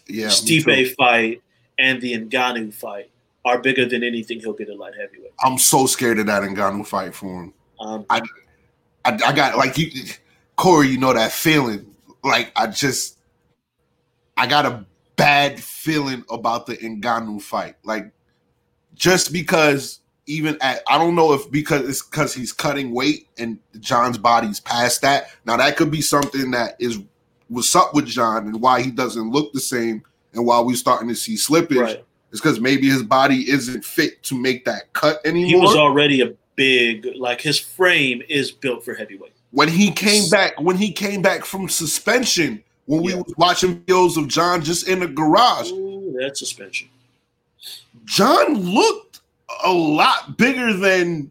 Yeah, Stipe fight and the Ngannou fight are bigger than anything he'll get in light heavyweight. I'm so scared of that Ngannou fight for him. Um, I, I, I got like you, Corey. You know that feeling. Like I just, I got a bad feeling about the Ngannou fight. Like. Just because, even at, I don't know if because it's because he's cutting weight and Jon's body's past that. Now that could be something that is what's up with Jon and why he doesn't look the same and why we're starting to see slippage. Right. It's because maybe his body isn't fit to make that cut anymore. He was already a big, like his frame is built for heavyweight. When he came back, when he came back from suspension, when we yeah. were watching videos of Jon just in the garage, ooh, that suspension. Jon looked a lot bigger than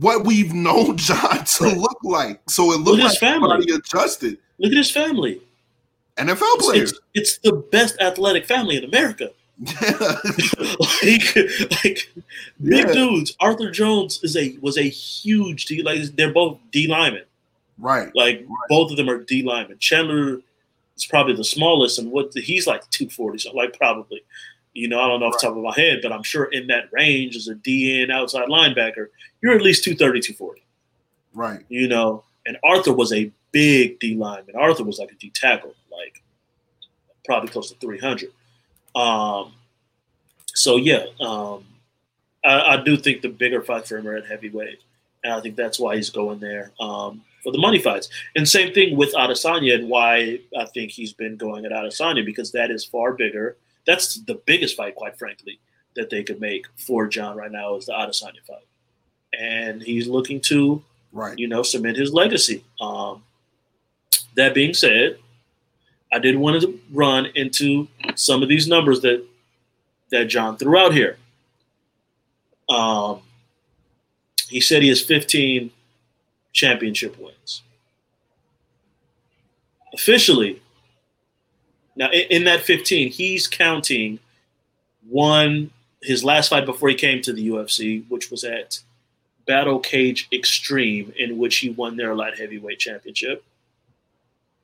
what we've known Jon to right. look like. So it looked look like somebody adjusted. Look at his family. N F L players. It's, it's the best athletic family in America. Yeah. like, like big yeah. dudes. Arthur Jones is a was a huge D. Like they're both D linemen. Right. Like right. both of them are D linemen. Chandler is probably the smallest, and what he's like two forty. So like probably. You know, I don't know off the top of my head, but I'm sure in that range as a D N outside linebacker, you're at least two thirty, two forty. Right. You know, and Arthur was a big D lineman. Arthur was like a D tackle, like probably close to three hundred. Um, so, yeah, um, I, I do think the bigger fights for him are at heavyweight, and I think that's why he's going there um, for the money fights. And same thing with Adesanya and why I think he's been going at Adesanya, because that is far bigger. That's the biggest fight, quite frankly, that they could make for Jon right now is the Adesanya fight. And he's looking to, right. you know, cement his legacy. Um, that being said, I did want to run into some of these numbers that that Jon threw out here. Um, he said he has fifteen championship wins. Officially, now, in that fifteen, he's counting one, his last fight before he came to the U F C, which was at Battle Cage Extreme, in which he won their light heavyweight championship.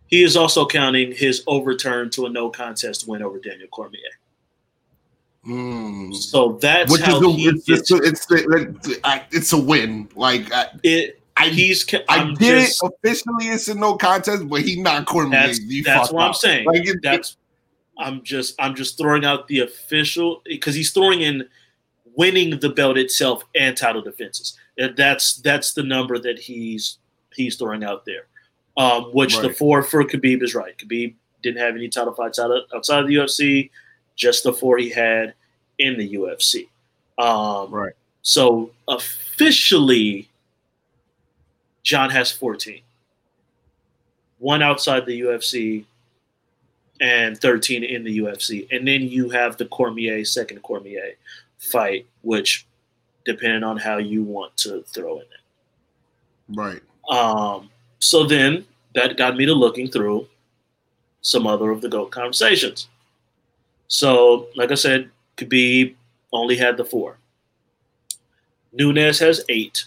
He is also counting his overturn to a no contest win over Daniel Cormier. Mm. So that's which how is a, he it's, gets, it's, a, it's a win. Like I, it. I, he's, I did just, it officially. It's a no contest, but he not Cormier. That's, that's what out. I'm saying. Like it, that's I'm just I'm just throwing out the official because he's throwing in winning the belt itself and title defenses. That's that's the number that he's he's throwing out there. um, which right. the four for Khabib is right. Khabib didn't have any title fights outside of the U F C, just the four he had in the U F C. Um, right. So officially, John has fourteen. One outside the U F C and thirteen in the U F C. And then you have the Cormier, second Cormier fight, which depending on how you want to throw in it. Right. Um, so then that got me to looking through some other of the GOAT conversations. So, like I said, Khabib only had the four. Nunes has eight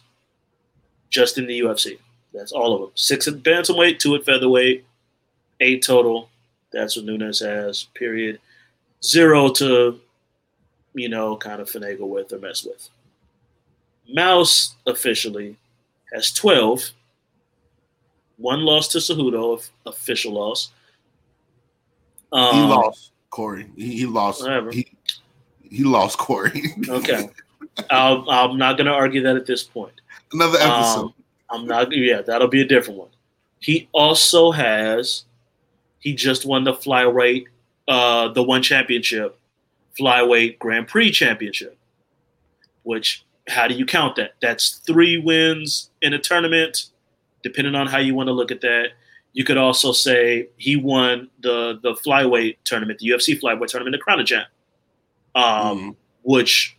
just in the U F C. That's all of them. Six at bantamweight, two at featherweight, eight total. That's what Nunes has, period. Zero to, you know, kind of finagle with or mess with. Mouse officially has twelve. One loss to Cejudo, official loss. Um, he lost, Corey. He, he lost. He, he lost, Corey. Okay. I'll, I'm not going to argue that at this point. Another episode. Um, I'm not. Yeah, that'll be a different one. He also has. He just won the flyweight, uh, the one championship, flyweight Grand Prix championship. Which, how do you count that? That's three wins in a tournament. Depending on how you want to look at that, you could also say he won the the flyweight tournament, the U F C flyweight tournament, the Crown Champ. Um, mm-hmm. Which,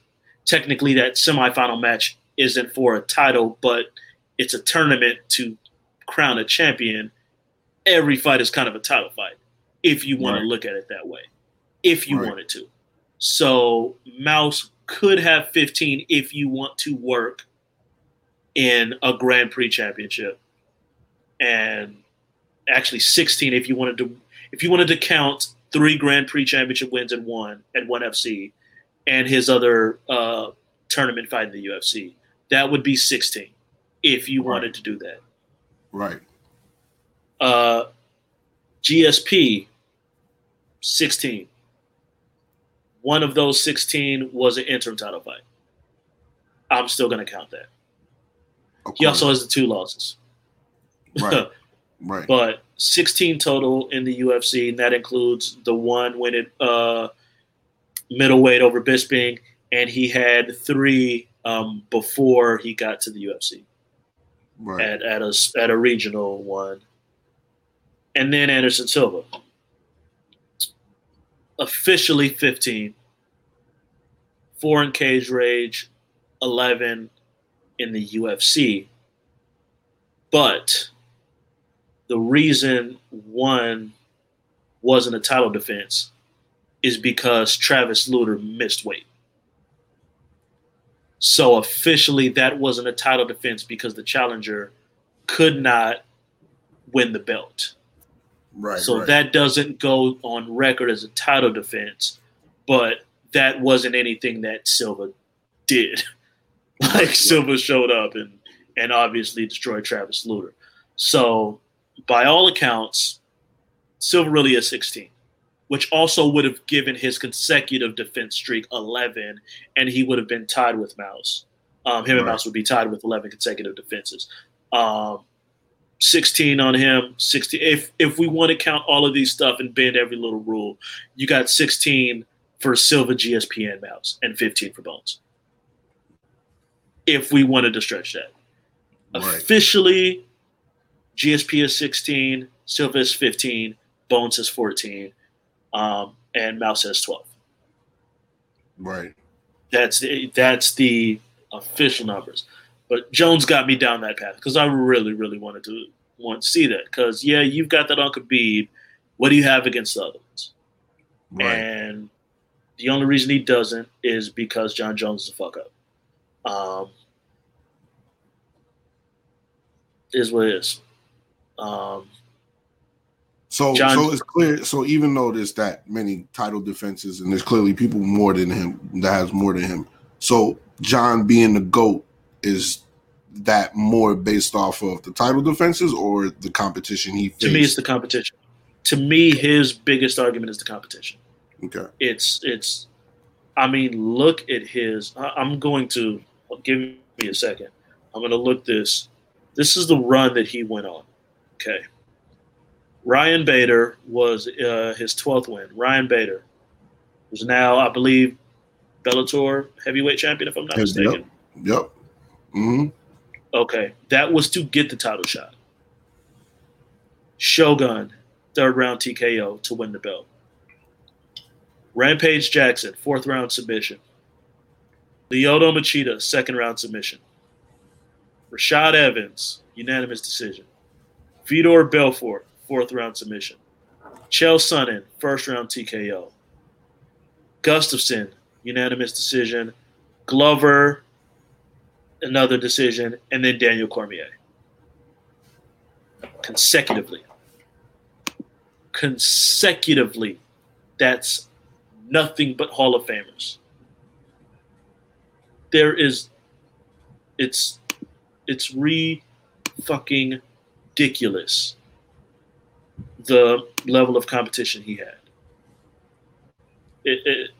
technically, that semifinal match isn't for a title, but it's a tournament to crown a champion. Every fight is kind of a title fight, if you want right. to look at it that way, if you right. wanted to. So Mouse could have fifteen if you want to work in a Grand Prix championship, and actually sixteen if you wanted to. If you wanted to count three Grand Prix championship wins and one at One F C, and his other uh, tournament fight in the U F C, that would be sixteen. If you right. wanted to do that. Right. Uh, G S P, sixteen. One of those sixteen was an interim title fight. I'm still going to count that. Okay. He also has the two losses. Right. Right. But sixteen total in the U F C, and that includes the one when it uh, middleweight over Bisping, and he had three um, before he got to the U F C. Right. At at a at a regional one, and then Anderson Silva, officially fifteen. Four in Cage Rage, eleven in the U F C. But the reason one wasn't a title defense is because Travis Luter missed weight. So officially, that wasn't a title defense because the challenger could not win the belt. Right. So right. that doesn't go on record as a title defense, but that wasn't anything that Silva did. Like right. Silva showed up and and obviously destroyed Travis Luter. So by all accounts, Silva really is sixteen. Which also would have given his consecutive defense streak eleven, and he would have been tied with Mouse. Um, him right. and Mouse would be tied with eleven consecutive defenses. Um, sixteen on him, sixteen. If if we want to count all of these stuff and bend every little rule, you got sixteen for Silva, G S P, and Mouse, and fifteen for Bones. If we wanted to stretch that. Right. Officially, G S P is sixteen, Silva is fifteen, Bones is fourteen. Um, and Mouse has twelve. Right. That's the, that's the official numbers. But Jones got me down that path because I really, really wanted to want to see that. Because, yeah, you've got that on Khabib. What do you have against the other ones? Right. And the only reason he doesn't is because Jon Jones is a fuck-up. Um, is what it is. Um So, John, so it's clear. So even though there's that many title defenses, and there's clearly people more than him that has more than him. So John being the GOAT, is that more based off of the title defenses or the competition he faced? To me, it's the competition. To me, his biggest argument is the competition. Okay. It's it's. I mean, look at his. I'm going to give me a second. I'm going to look this. This is the run that he went on. Okay. Ryan Bader was uh, his twelfth win. Ryan Bader, who's now, I believe, Bellator heavyweight champion, if I'm not mistaken. Yep. yep. Mm-hmm. Okay. That was to get the title shot. Shogun, third round T K O to win the belt. Rampage Jackson, fourth round submission. Lyoto Machida, second round submission. Rashad Evans, unanimous decision. Fedor Belfort, fourth round submission. Chael Sonnen, first round T K O. Gustafsson, unanimous decision. Glover, another decision. And then Daniel Cormier. Consecutively. Consecutively. That's nothing but Hall of Famers. There is, it's, it's re-fucking-diculous, the level of competition he had. It, it,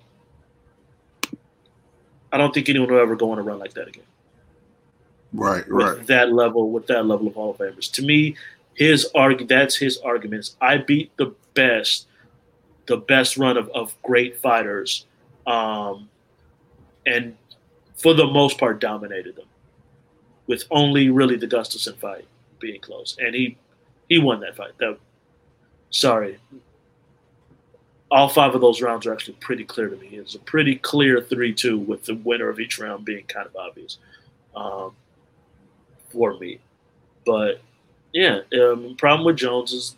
I don't think anyone will ever go on a run like that again. Right, right. With that level, with that level of Hall of Famers. To me, his arg, that's his arguments. I beat the best, the best run of, of great fighters, um, and for the most part, dominated them, with only really the Gustafsson fight being close. And he, he won that fight. That, sorry. All five of those rounds are actually pretty clear to me. It's a pretty clear three two with the winner of each round being kind of obvious um, for me. But, yeah, um, the problem with Jones is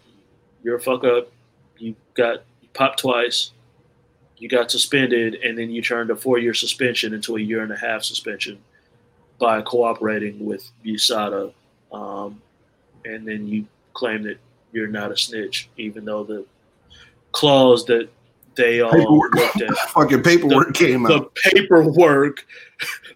you're a fuck-up. You got you popped twice. You got suspended, and then you turned a four-year suspension into a year-and-a-half suspension by cooperating with U S A D A. Um, and then you claim that you're not a snitch, even though the clause that they all paperwork. looked at. Fucking paperwork the, came the out. The paperwork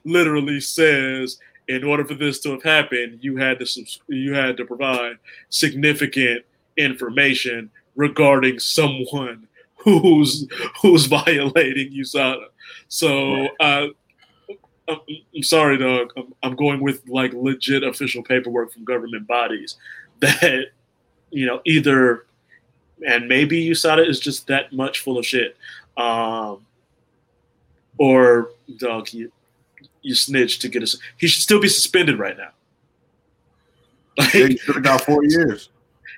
literally says, in order for this to have happened, you had to you had to provide significant information regarding someone who's who's violating U S A D A. So uh, I'm, I'm sorry, dog. I'm, I'm going with like legit official paperwork from government bodies that, you know, either, and maybe U S A D A is just that much full of shit, um, or dog, you, you snitched to get us. He should still be suspended right now. Like, yeah, he should have got four years.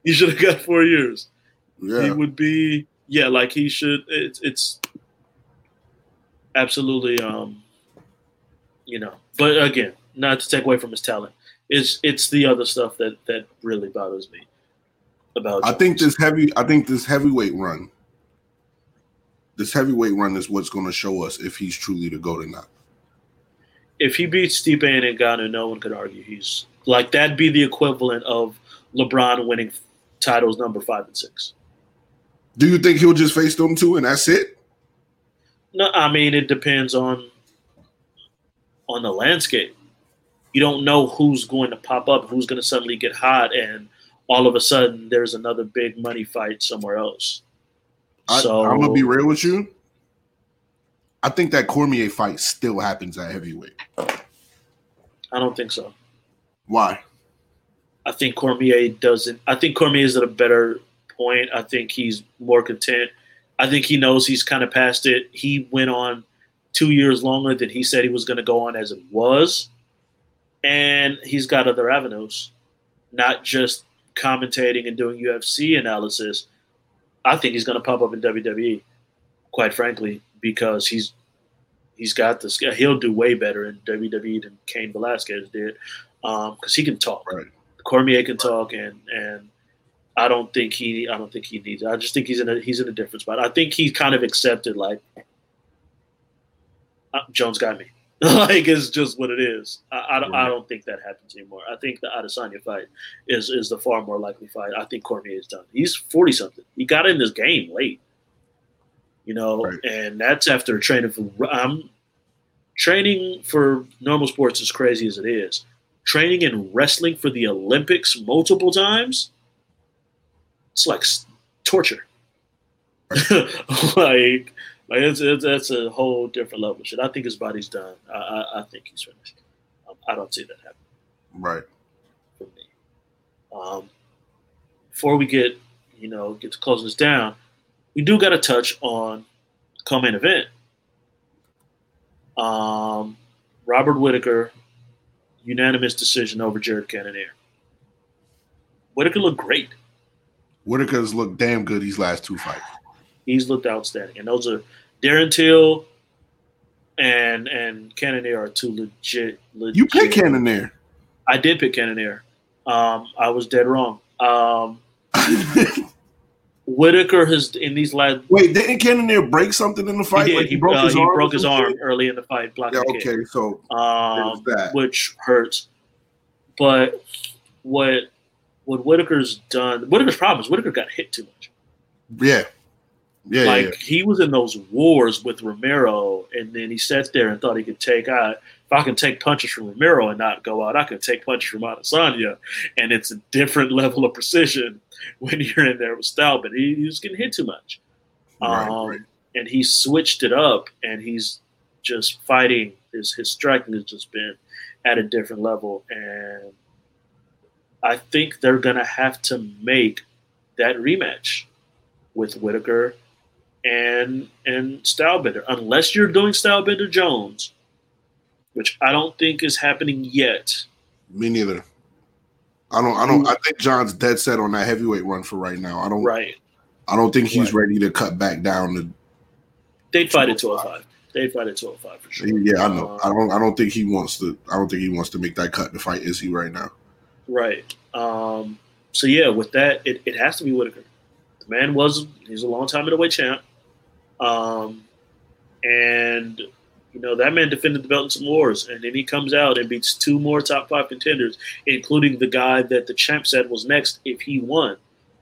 He should have got four years. Yeah. He would be. Yeah, like he should. It's, it's absolutely, um, you know. But again, not to take away from his talent. It's it's the other stuff that, that really bothers me about. I Jones. think this heavy. I think this heavyweight run. This heavyweight run is what's going to show us if he's truly the GOAT or not. If he beats Stipe Ngannou, no one could argue he's like that'd be the equivalent of LeBron winning titles number five and six. Do you think he'll just face them two and that's it? No, I mean it depends on on the landscape. You don't know who's going to pop up, who's going to suddenly get hot, and all of a sudden there's another big money fight somewhere else. I, so I'm gonna be real with you. I think that Cormier fight still happens at heavyweight. I don't think so. Why? I think Cormier doesn't. I think Cormier is at a better point. I think he's more content. I think he knows he's kind of past it. He went on two years longer than he said he was going to go on as it was. And he's got other avenues, not just commentating and doing U F C analysis. I think he's going to pop up in W W E, quite frankly, because he's he's got the skill. He'll do way better in W W E than Cain Velasquez did because um, he can talk. Right. Cormier can talk, and and I don't think he. I don't think he needs it. I just think he's in a he's in a different spot. I think he kind of accepted like Jones got me. Like it's just what it is. I, I don't. Yeah. I don't think that happens anymore. I think the Adesanya fight is is the far more likely fight. I think Cormier is done. He's forty something. He got in this game late, you know, right. And that's after training for. Um, training for normal sports is crazy as it is. Training and wrestling for the Olympics multiple times. It's like torture. Right. like, like it's, it's, that's a whole different level of shit. I think his body's done. I, I, I think he's finished. Um, I don't see that happening. Right. For me. Um, before we get you know, get to closing this down, we do got to touch on the co-main event. Um, Robert Whittaker, unanimous decision over Jared Cannonier. Whittaker looked great. Whittaker's looked damn good these last two fights. He's looked outstanding. And those are Darren Till and and Cannonier are two legit, legit. You picked Cannonier. I did pick Cannonier. Um, I was dead wrong. Um, Whittaker has in these last. Wait, didn't Cannonier break something in the fight? He, like he, he broke uh, his he arm. Broke his arm early in the fight. Blocked yeah, the okay, kick, so um, that. which hurts. But what what Whittaker's done? Whittaker's problem is Whittaker got hit too much. Yeah, yeah. Like yeah, yeah. He was in those wars with Romero, and then he sat there and thought he could take out. I can take punches from Romero and not go out. I can take punches from Adesanya, and it's a different level of precision when you're in there with style. But he, he was getting hit too much, right, um, right. and he switched it up, and he's just fighting. His his striking has just been at a different level, and I think they're gonna have to make that rematch with Whittaker and and Stylebender, unless you're doing Stylebender Jones. Which I don't think is happening yet. Me neither. I don't. I don't. I think John's dead set on that heavyweight run for right now. I don't. Right. I don't think he's right. ready to cut back down to. They'd fight at two oh five. They'd fight at two oh five for sure. Yeah, I know. Um, I don't. I don't think he wants to. I don't think he wants to make that cut to fight Izzy right now. Right. Um, so yeah, with that, it, it has to be Whittaker. The man was. He's a long time middleweight champ. Um, and. You know, that man defended the belt in some wars, and then he comes out and beats two more top five contenders, including the guy that the champ said was next if he won.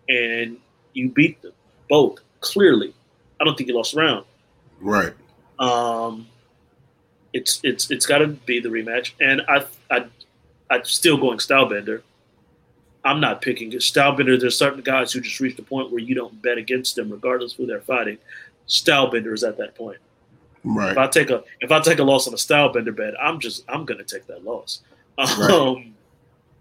And you beat them both, clearly. I don't think he lost a round. Right. Um, it's it's it's got to be the rematch. And I, I, I'm still going Stylebender. I'm not picking Stylebender. There's certain guys who just reach the point where you don't bet against them regardless of who they're fighting. Stylebender is at that point. Right. If I take a if I take a loss on a Stylebender bet, I'm just I'm gonna take that loss. Um, right.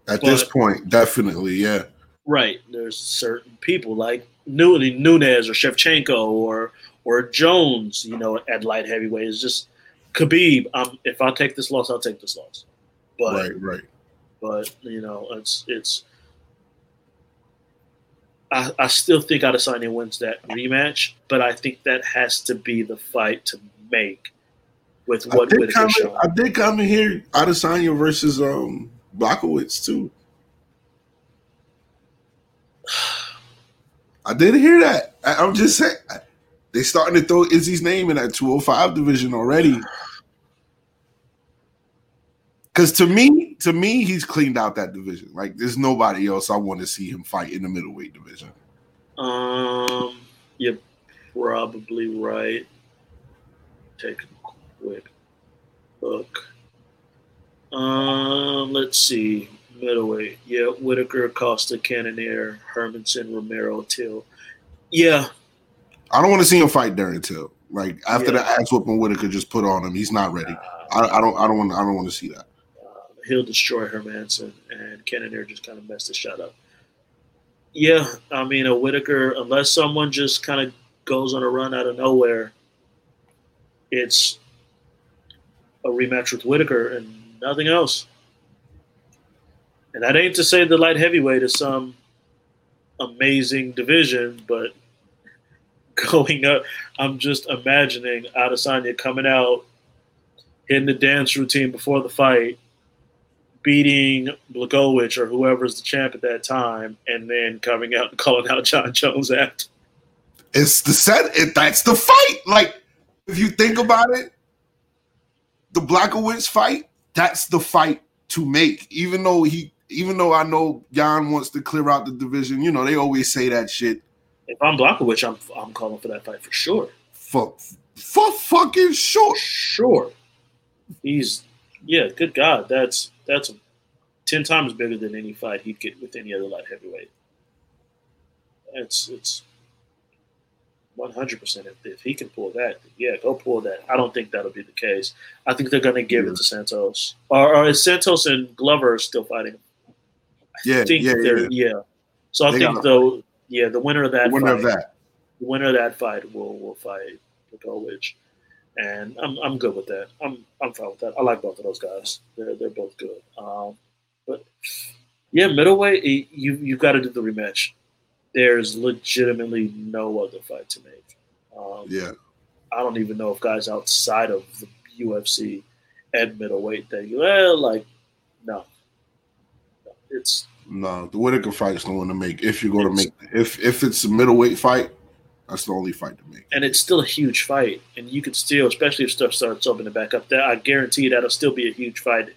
At but, this point, definitely, yeah. Right. There's certain people like Nunes or Shevchenko or or Jones, you know, at light heavyweight. It's just Khabib. I'm, if I take this loss, I'll take this loss. But, right. Right. But you know, it's it's. I, I still think Adesanya wins that rematch, but I think that has to be the fight to make with what Whittaker showed. I think I'm in here Adesanya versus um, Błachowicz too. I didn't hear that. I, I'm just saying they starting to throw Izzy's name in that two oh five division already. Because to me, to me, he's cleaned out that division. Like, there's nobody else I want to see him fight in the middleweight division. Um, you're probably right. Take a quick look. Um, let's see. Middleweight. Yeah, Whittaker, Costa, Cannonier, Hermanson, Romero, Till. Yeah. I don't want to see him fight Darren Till. Like, after yeah. the ass whooping Whittaker just put on him, he's not ready. Uh, I, I don't. I don't want. I don't want to see that. He'll destroy Hermanson, and Cannonier just kind of messed his shot up. Yeah, I mean, a Whittaker, unless someone just kind of goes on a run out of nowhere, it's a rematch with Whittaker and nothing else. And that ain't to say the light heavyweight is some amazing division, but going up, I'm just imagining Adesanya coming out, hitting the dance routine before the fight, beating Błachowicz or whoever's the champ at that time, and then coming out and calling out Jon Jones after. It's the set. It, that's the fight. Like, if you think about it, the Błachowicz fight, that's the fight to make. Even though he, even though I know Jan wants to clear out the division, you know, they always say that shit. If I'm Błachowicz, I'm I'm calling for that fight for sure. For, for fucking sure. Sure. He's, yeah, good God. That's... That's ten times bigger than any fight he'd get with any other light heavyweight. It's it's one hundred percent. If, if he can pull that, yeah, go pull that. I don't think that'll be the case. I think they're going to give yeah. it to Santos. Or, or is Santos and Glover still fighting? I yeah, think yeah, yeah. yeah. So I they think, though, yeah, the winner of that the winner fight, of that the winner of that fight will will fight Błachowicz, and I'm I'm good with that. I'm I'm fine with that. I like both of those guys. They're they're both good. Um, but yeah, middleweight, you you've got to do the rematch. There's legitimately no other fight to make. Um, yeah, I don't even know if guys outside of the U F C at middleweight that you eh, like. No, no it's. No, the Whittaker fight is the one to make. If you go to make, if if it's a middleweight fight, that's the only fight to make. And it's still a huge fight, and you can still, especially if stuff starts opening back up, that I guarantee that'll still be a huge fight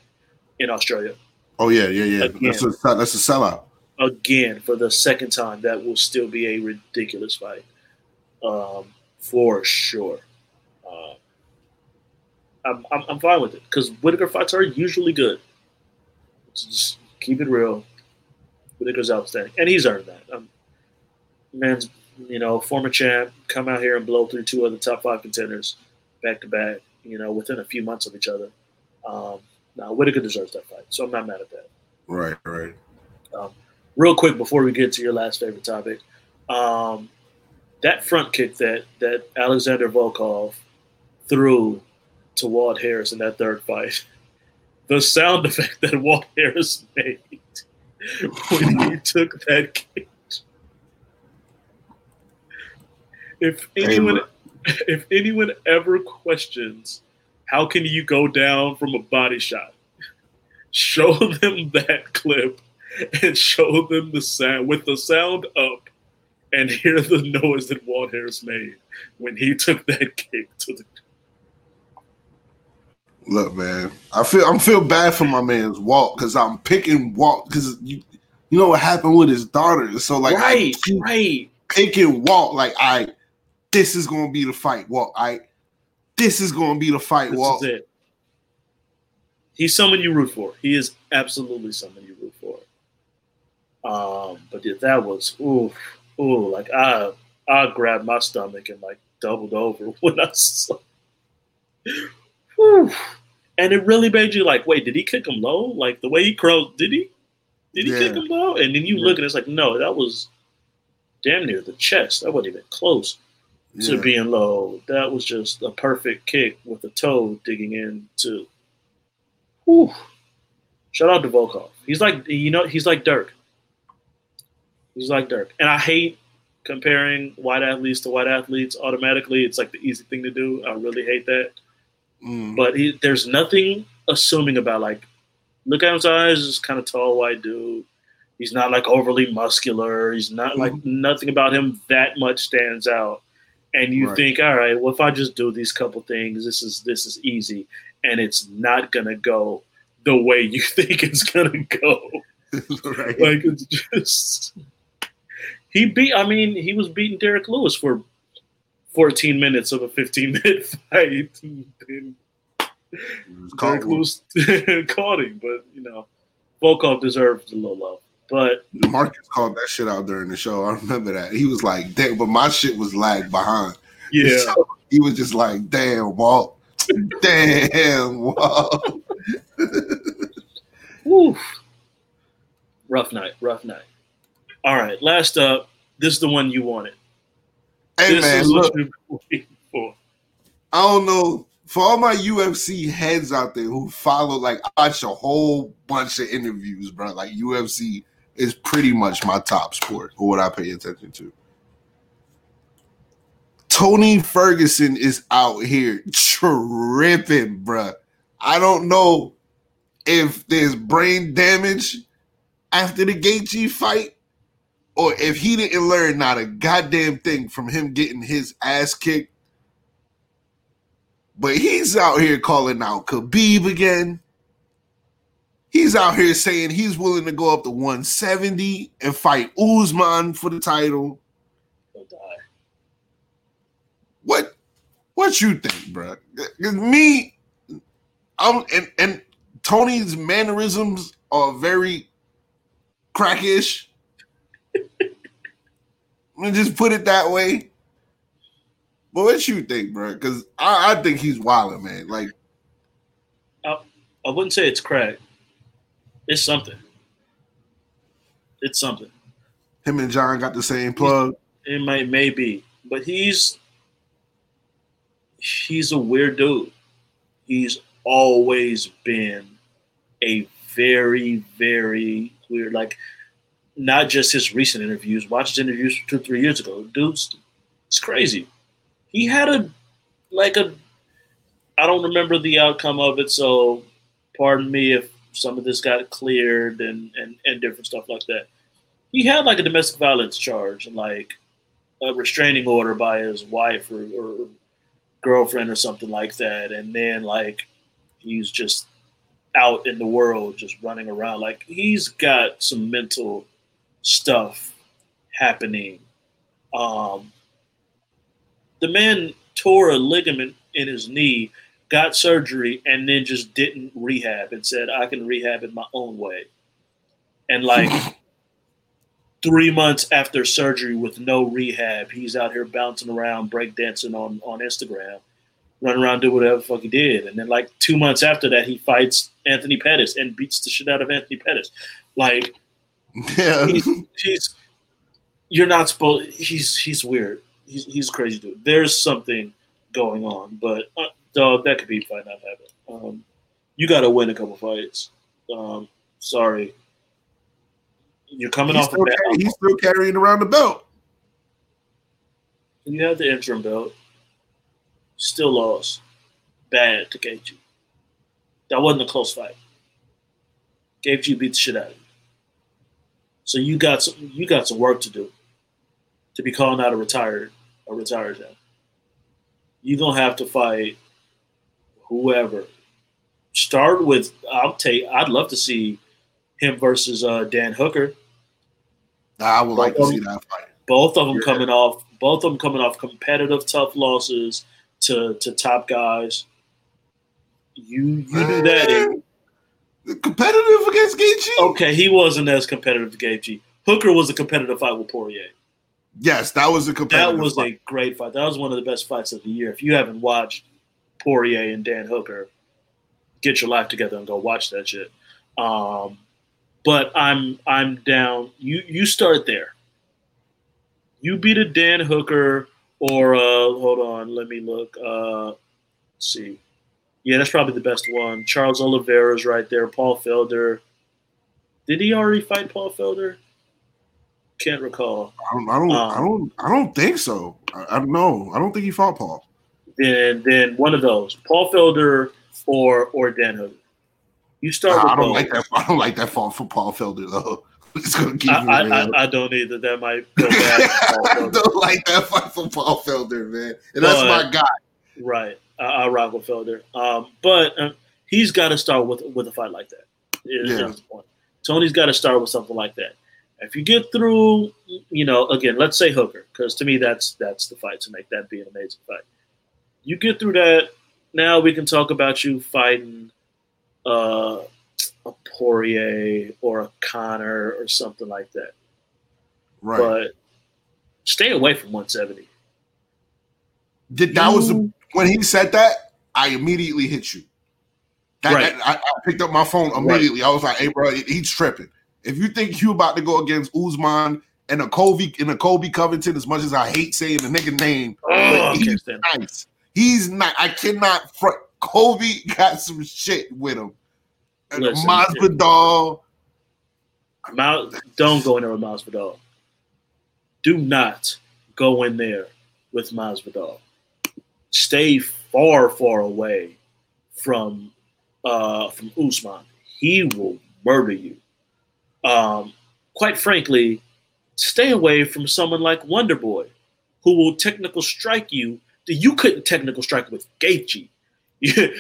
in Australia. Oh yeah, yeah, yeah. Again, that's a that's a sellout. Again, for the second time, that will still be a ridiculous fight, um, for sure. Uh, I'm, I'm I'm fine with it because Whittaker fights are usually good. So just keep it real. Whittaker's outstanding, and he's earned that. Um, man's, you know, former champ, come out here and blow through two other top five contenders back to back, you know, within a few months of each other. Um, now, Whittaker deserves that fight, so I'm not mad at that. Right, right. Um, real quick before we get to your last favorite topic, um, that front kick that that Alexander Volkov threw to Walt Harris in that third fight, the sound effect that Walt Harris made when he took that kick. If anyone, if anyone ever questions how can you go down from a body shot, show them that clip and show them the sound with the sound up and hear the noise that Walt Harris made when he took that kick to the. Look, man, I feel I'm feel bad for my man's Walt because I'm picking Walt because you you know what happened with his daughter. So like, right, I keep right. picking Walt like I, this is gonna be the fight, Walt. I, this is gonna be the fight, this Walt. Is it. He's someone you root for. He is absolutely someone you root for. Um, but yeah, that was ooh ooh like I I grabbed my stomach and like doubled over when I saw. Whew. And it really made you like, wait, did he kick him low? Like the way he crowed, did he? Did he yeah. kick him low? And then you yeah. look and it's like, no, that was damn near the chest. That wasn't even close yeah. to being low. That was just a perfect kick with a toe digging in to. Whew. Shout out to Volkov. He's like, you know, he's like Dirk. He's like Dirk. And I hate comparing white athletes to white athletes automatically. It's like the easy thing to do. I really hate that. Mm. But he, there's nothing assuming about, like, look at his eyes, he's kind of tall, white dude. He's not, like, overly muscular. He's not, mm. like, nothing about him that much stands out. And you right. think, all right, well, if I just do these couple things, this is this is easy. And it's not going to go the way you think it's going to go. right. Like, it's just – he beat – I mean, he was beating Derek Lewis for – fourteen minutes of a fifteen-minute fight. Derek Lewis caught him, but, you know, Volkov deserves a little love. But Marcus called that shit out during the show. I remember that. He was like, damn, but my shit was lagged behind. Yeah. So he was just like, damn, Walt. Damn, Walt. Woo. Rough night, rough night. All right, last up, this is the one you wanted. Hey this man, look, I don't know, for all my U F C heads out there who follow, like, I watch a whole bunch of interviews, bro. Like, U F C is pretty much my top sport, or what I pay attention to. Tony Ferguson is out here tripping, bro. I don't know if there's brain damage after the Gaethje fight, or if he didn't learn not a goddamn thing from him getting his ass kicked. But he's out here calling out Khabib again. He's out here saying he's willing to go up to one seventy and fight Usman for the title. He'll die. What, what you think, bro? Me, I'm, and, and Tony's mannerisms are very crackish. And just put it that way. But what you think, bro? Because I, I think he's wilding, man. Like, I, I wouldn't say it's crack. It's something. It's something. Him and John got the same plug. It might, maybe, but he's he's a weird dude. He's always been a very, very weird. Like, not just his recent interviews. Watch his interviews from two, three years ago. Dude's, it's crazy. He had a like a. I don't remember the outcome of it, so pardon me if some of this got cleared and, and, and different stuff like that. He had like a domestic violence charge and like a restraining order by his wife or, or girlfriend or something like that. And then like he's just out in the world, just running around. Like, he's got some mental stuff happening. Um, the man tore a ligament in his knee, got surgery, and then just didn't rehab and said, I can rehab it my own way. And like three months after surgery with no rehab, he's out here bouncing around, breakdancing on, on Instagram, running around, do whatever the fuck he did. And then like two months after that, he fights Anthony Pettis and beats the shit out of Anthony Pettis. Like, yeah. he's, he's, you're not supposed, he's, he's weird. He's, he's a crazy dude. There's something going on, but uh, dog, that could be fight not happen. Um, you got to win a couple fights. Um, sorry, you're coming he's off. Still the carry, he's still carrying around the belt. You have the interim belt. Still lost bad to Gaethje. That wasn't a close fight. Gaethje beat the shit out of you. So you got some. You got some work to do. To be calling out a retired, a retired guy. You're going to have to fight whoever. Start with, I'll take, I'd love to see him versus uh, Dan Hooker. I would both like to them, see that fight. Both of them yeah. coming off, both of them coming off competitive tough losses to, to top guys. You you do that. And, competitive against Gaethje? Okay, he wasn't as competitive to Gaethje. Hooker was a competitive fight with Poirier. Yes, that was a competitive That was fight. a great fight. That was one of the best fights of the year. If you haven't watched Poirier and Dan Hooker, get your life together and go watch that shit. Um, but I'm I'm down. You you start there. You beat a Dan Hooker or a, hold on, let me look. Uh, let's see. Yeah, that's probably the best one. Charles Oliveira's right there. Paul Felder. Did he already fight Paul Felder? Can't recall. I don't. I don't. Um, I don't. I don't think so. I, I don't know. I don't think he fought Paul. Then, then one of those, Paul Felder or or Dan Hooker. You start. Nah, with I don't both. like that. I don't like that fall for Paul Felder though. It's gonna keep I, I, I, I don't either. That might go bad. I don't like that fight for Paul Felder, man. And but, that's my guy. Right. I, I rock with Felder. Um, but uh, he's got to start with with a fight like that. Is, yeah. That's the point. Tony's got to start with something like that. If you get through, you know, again, let's say Hooker, because to me that's that's the fight to make that be an amazing fight. You get through that, now we can talk about you fighting uh, a Poirier or a Connor or something like that. Right. But stay away from one seventy. Did, that you, was the, when he said that, I immediately hit you. That, right. that, I, I picked up my phone immediately. Right. I was like, "Hey, bro, he's tripping." If you think you about to go against Usman and a Kobe and a Kobe Covington, as much as I hate saying the nigga name, oh, he's nice. He's not. I cannot front. Kobe got some shit with him. And Listen, Masvidal. Mount, don't go in there with Masvidal. Do not go in there with Masvidal. Stay far, far away from uh, from Usman. He will murder you. Um, quite frankly, stay away from someone like Wonder Boy, who will technical strike you that you couldn't technical strike with Gaethje. I said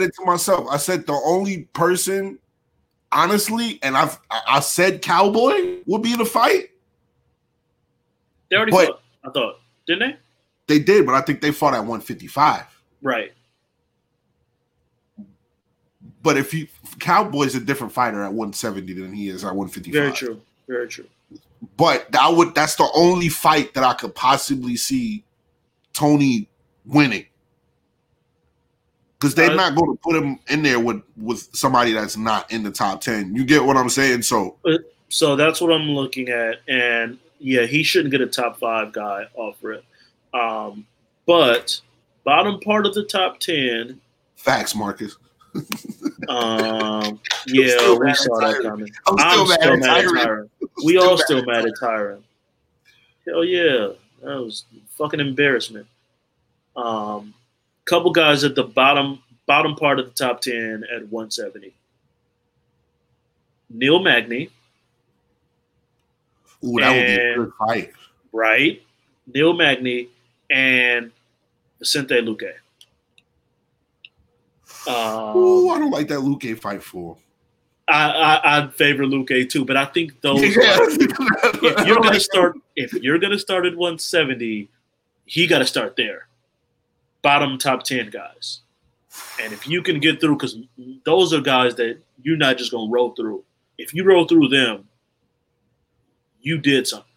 it to myself. I said the only person, honestly, and I've, I said Cowboy would be in a fight. They already but fought, I thought. Didn't they? They did, but I think they fought at one fifty-five. Right. But if you Cowboy's a different fighter at one seventy than he is at one fifty-five. Very true. Very true. But I would that's the only fight that I could possibly see Tony winning. Because they're uh, not going to put him in there with, with somebody that's not in the top ten. You get what I'm saying? So So that's what I'm looking at. And, yeah, he shouldn't get a top five guy off rip. Um, but bottom part of the top ten. Facts, Marcus. um, yeah, we saw that coming. I'm still, I'm mad, still at mad at Tyron. We all still mad at Tyron. Hell yeah. That was fucking embarrassment. Um, couple guys at the bottom bottom part of the top ten at one seventy. Neil Magny. Ooh, that and, would be a good fight. Right. Neil Magny and Vicente Luque. Um, Ooh, I don't like that Luque fight for him. I, I, I favor Luque too, but I think those. Yeah. Like, if you're gonna start, if you're gonna start at one seventy, he got to start there. Bottom top ten guys, and if you can get through, because those are guys that you're not just gonna roll through. If you roll through them, you did something.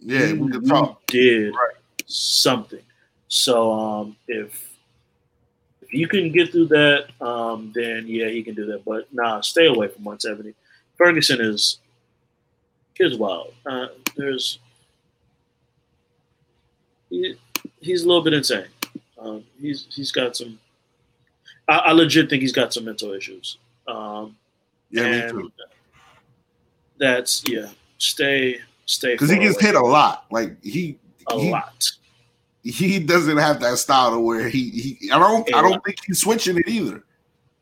Yeah, you, we could talk. Did right. something. So um, if. you can get through that, um, then, yeah, he can do that. But, nah, stay away from one seventy. Ferguson is is wild. Uh, there's he, He's a little bit insane. Um, he's He's got some – I legit think he's got some mental issues. Um, yeah, me too. That's – yeah, stay stay. Because he gets away. hit a lot. Like, he – A he, lot. He doesn't have that style to where he, he I don't yeah. I don't think he's switching it either,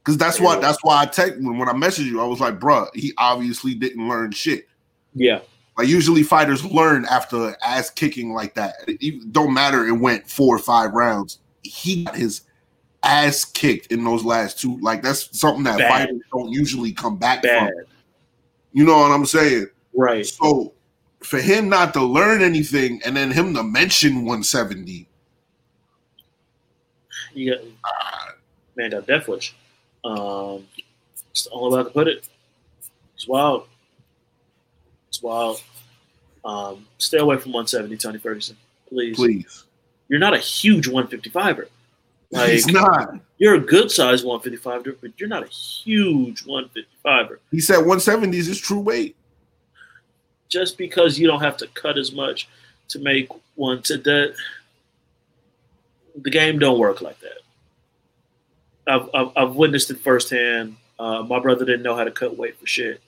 because that's yeah. why that's why I text when when I messaged you I was like, bruh, he obviously didn't learn shit. Yeah, like usually fighters learn after ass kicking like that. It don't matter. It went four or five rounds. He got his ass kicked in those last two. Like that's something that Bad. fighters don't usually come back Bad. from. You know what I'm saying? Right. So. For him not to learn anything and then him to mention one seventy. You got ah. man, that death wish. Um, it's the only way I can put it. It's wild. It's wild. Um, stay away from one seventy, Tony Ferguson. Please. Please. You're not a huge one fifty-fiver. Like, he's not. You're a good size one fifty-fiver, but you're not a huge one fifty-fiver. He said one seventy is his true weight. Just because you don't have to cut as much to make one to that, the game don't work like that. I've, I've, I've witnessed it firsthand. Uh, my brother didn't know how to cut weight for shit.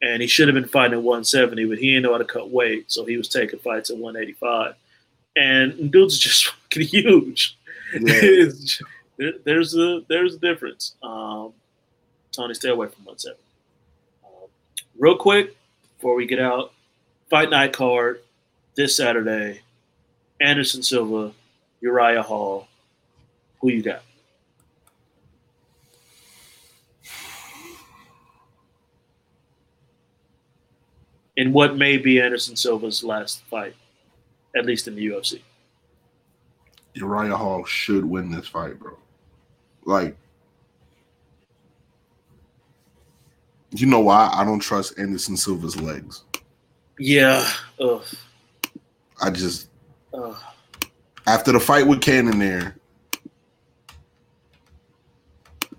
And he should have been fighting at one seventy, but he didn't know how to cut weight. So he was taking fights at one eighty-five. And dude's just fucking huge. Yeah. there, there's, a, there's a difference. Um, Tony, stay away from one seventy. Um, real quick. Before we get out, fight night card this Saturday. Anderson Silva, Uriah Hall. Who you got? In what may be Anderson Silva's last fight, at least in the U F C. Uriah Hall should win this fight, bro. Like, you know why? I don't trust Anderson Silva's legs. Yeah. Ugh. I just Ugh. after the fight with Cannon there,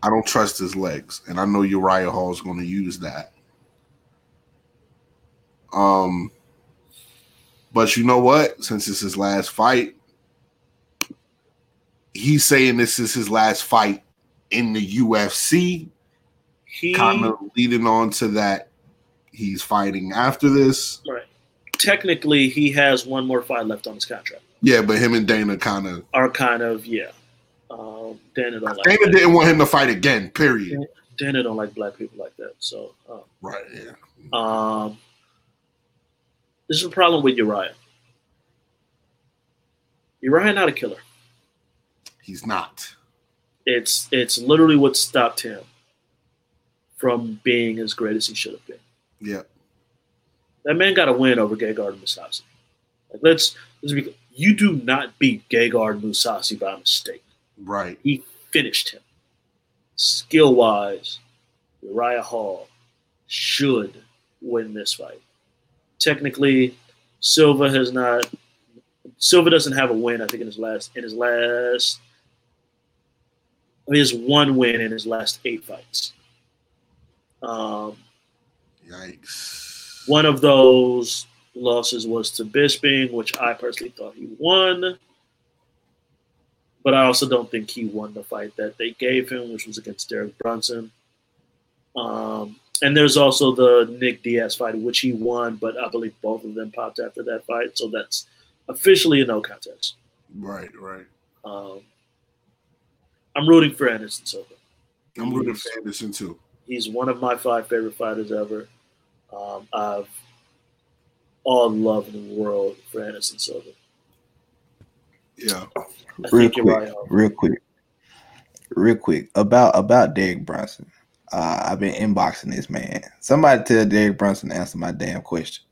I don't trust his legs, and I know Uriah Hall is going to use that. Um, but you know what? Since it's his last fight, he's saying this is his last fight in the U F C. He, kind of leading on to that, he's fighting after this. Right. Technically, he has one more fight left on his contract. Yeah, but him and Dana kind of are kind of yeah. Um, Dana don't like Dana that. didn't want him to fight again. Period. Dana don't like black people like that. So um, right. Yeah. Um, this is a problem with Uriah. Uriah not a killer. He's not. It's it's literally what stopped him from being as great as he should have been. Yeah. That man got a win over Gegard Mousasi. Like, let's, let's be, you do not beat Gegard Mousasi by mistake. Right. He finished him. Skill-wise, Uriah Hall should win this fight. Technically, Silva has not – Silva doesn't have a win, I think, in his last – in his last – his one win in his last eight fights. Um, Yikes. One of those losses was to Bisping, which I personally thought he won. But I also don't think he won the fight that they gave him, which was against Derek Brunson. Um, and there's also the Nick Diaz fight, which he won, but I believe both of them popped after that fight. So that's officially a no contest. Right, right. Um, I'm rooting for Anderson Silva. I'm rooting for Anderson too. He's one of my five favorite fighters ever. Um, I've all love in the world for Anderson Silva. Yeah. I real quick, right real quick, real quick about about Derek Brunson. Uh, I've been inboxing this man. Somebody tell Derek Brunson to answer my damn question.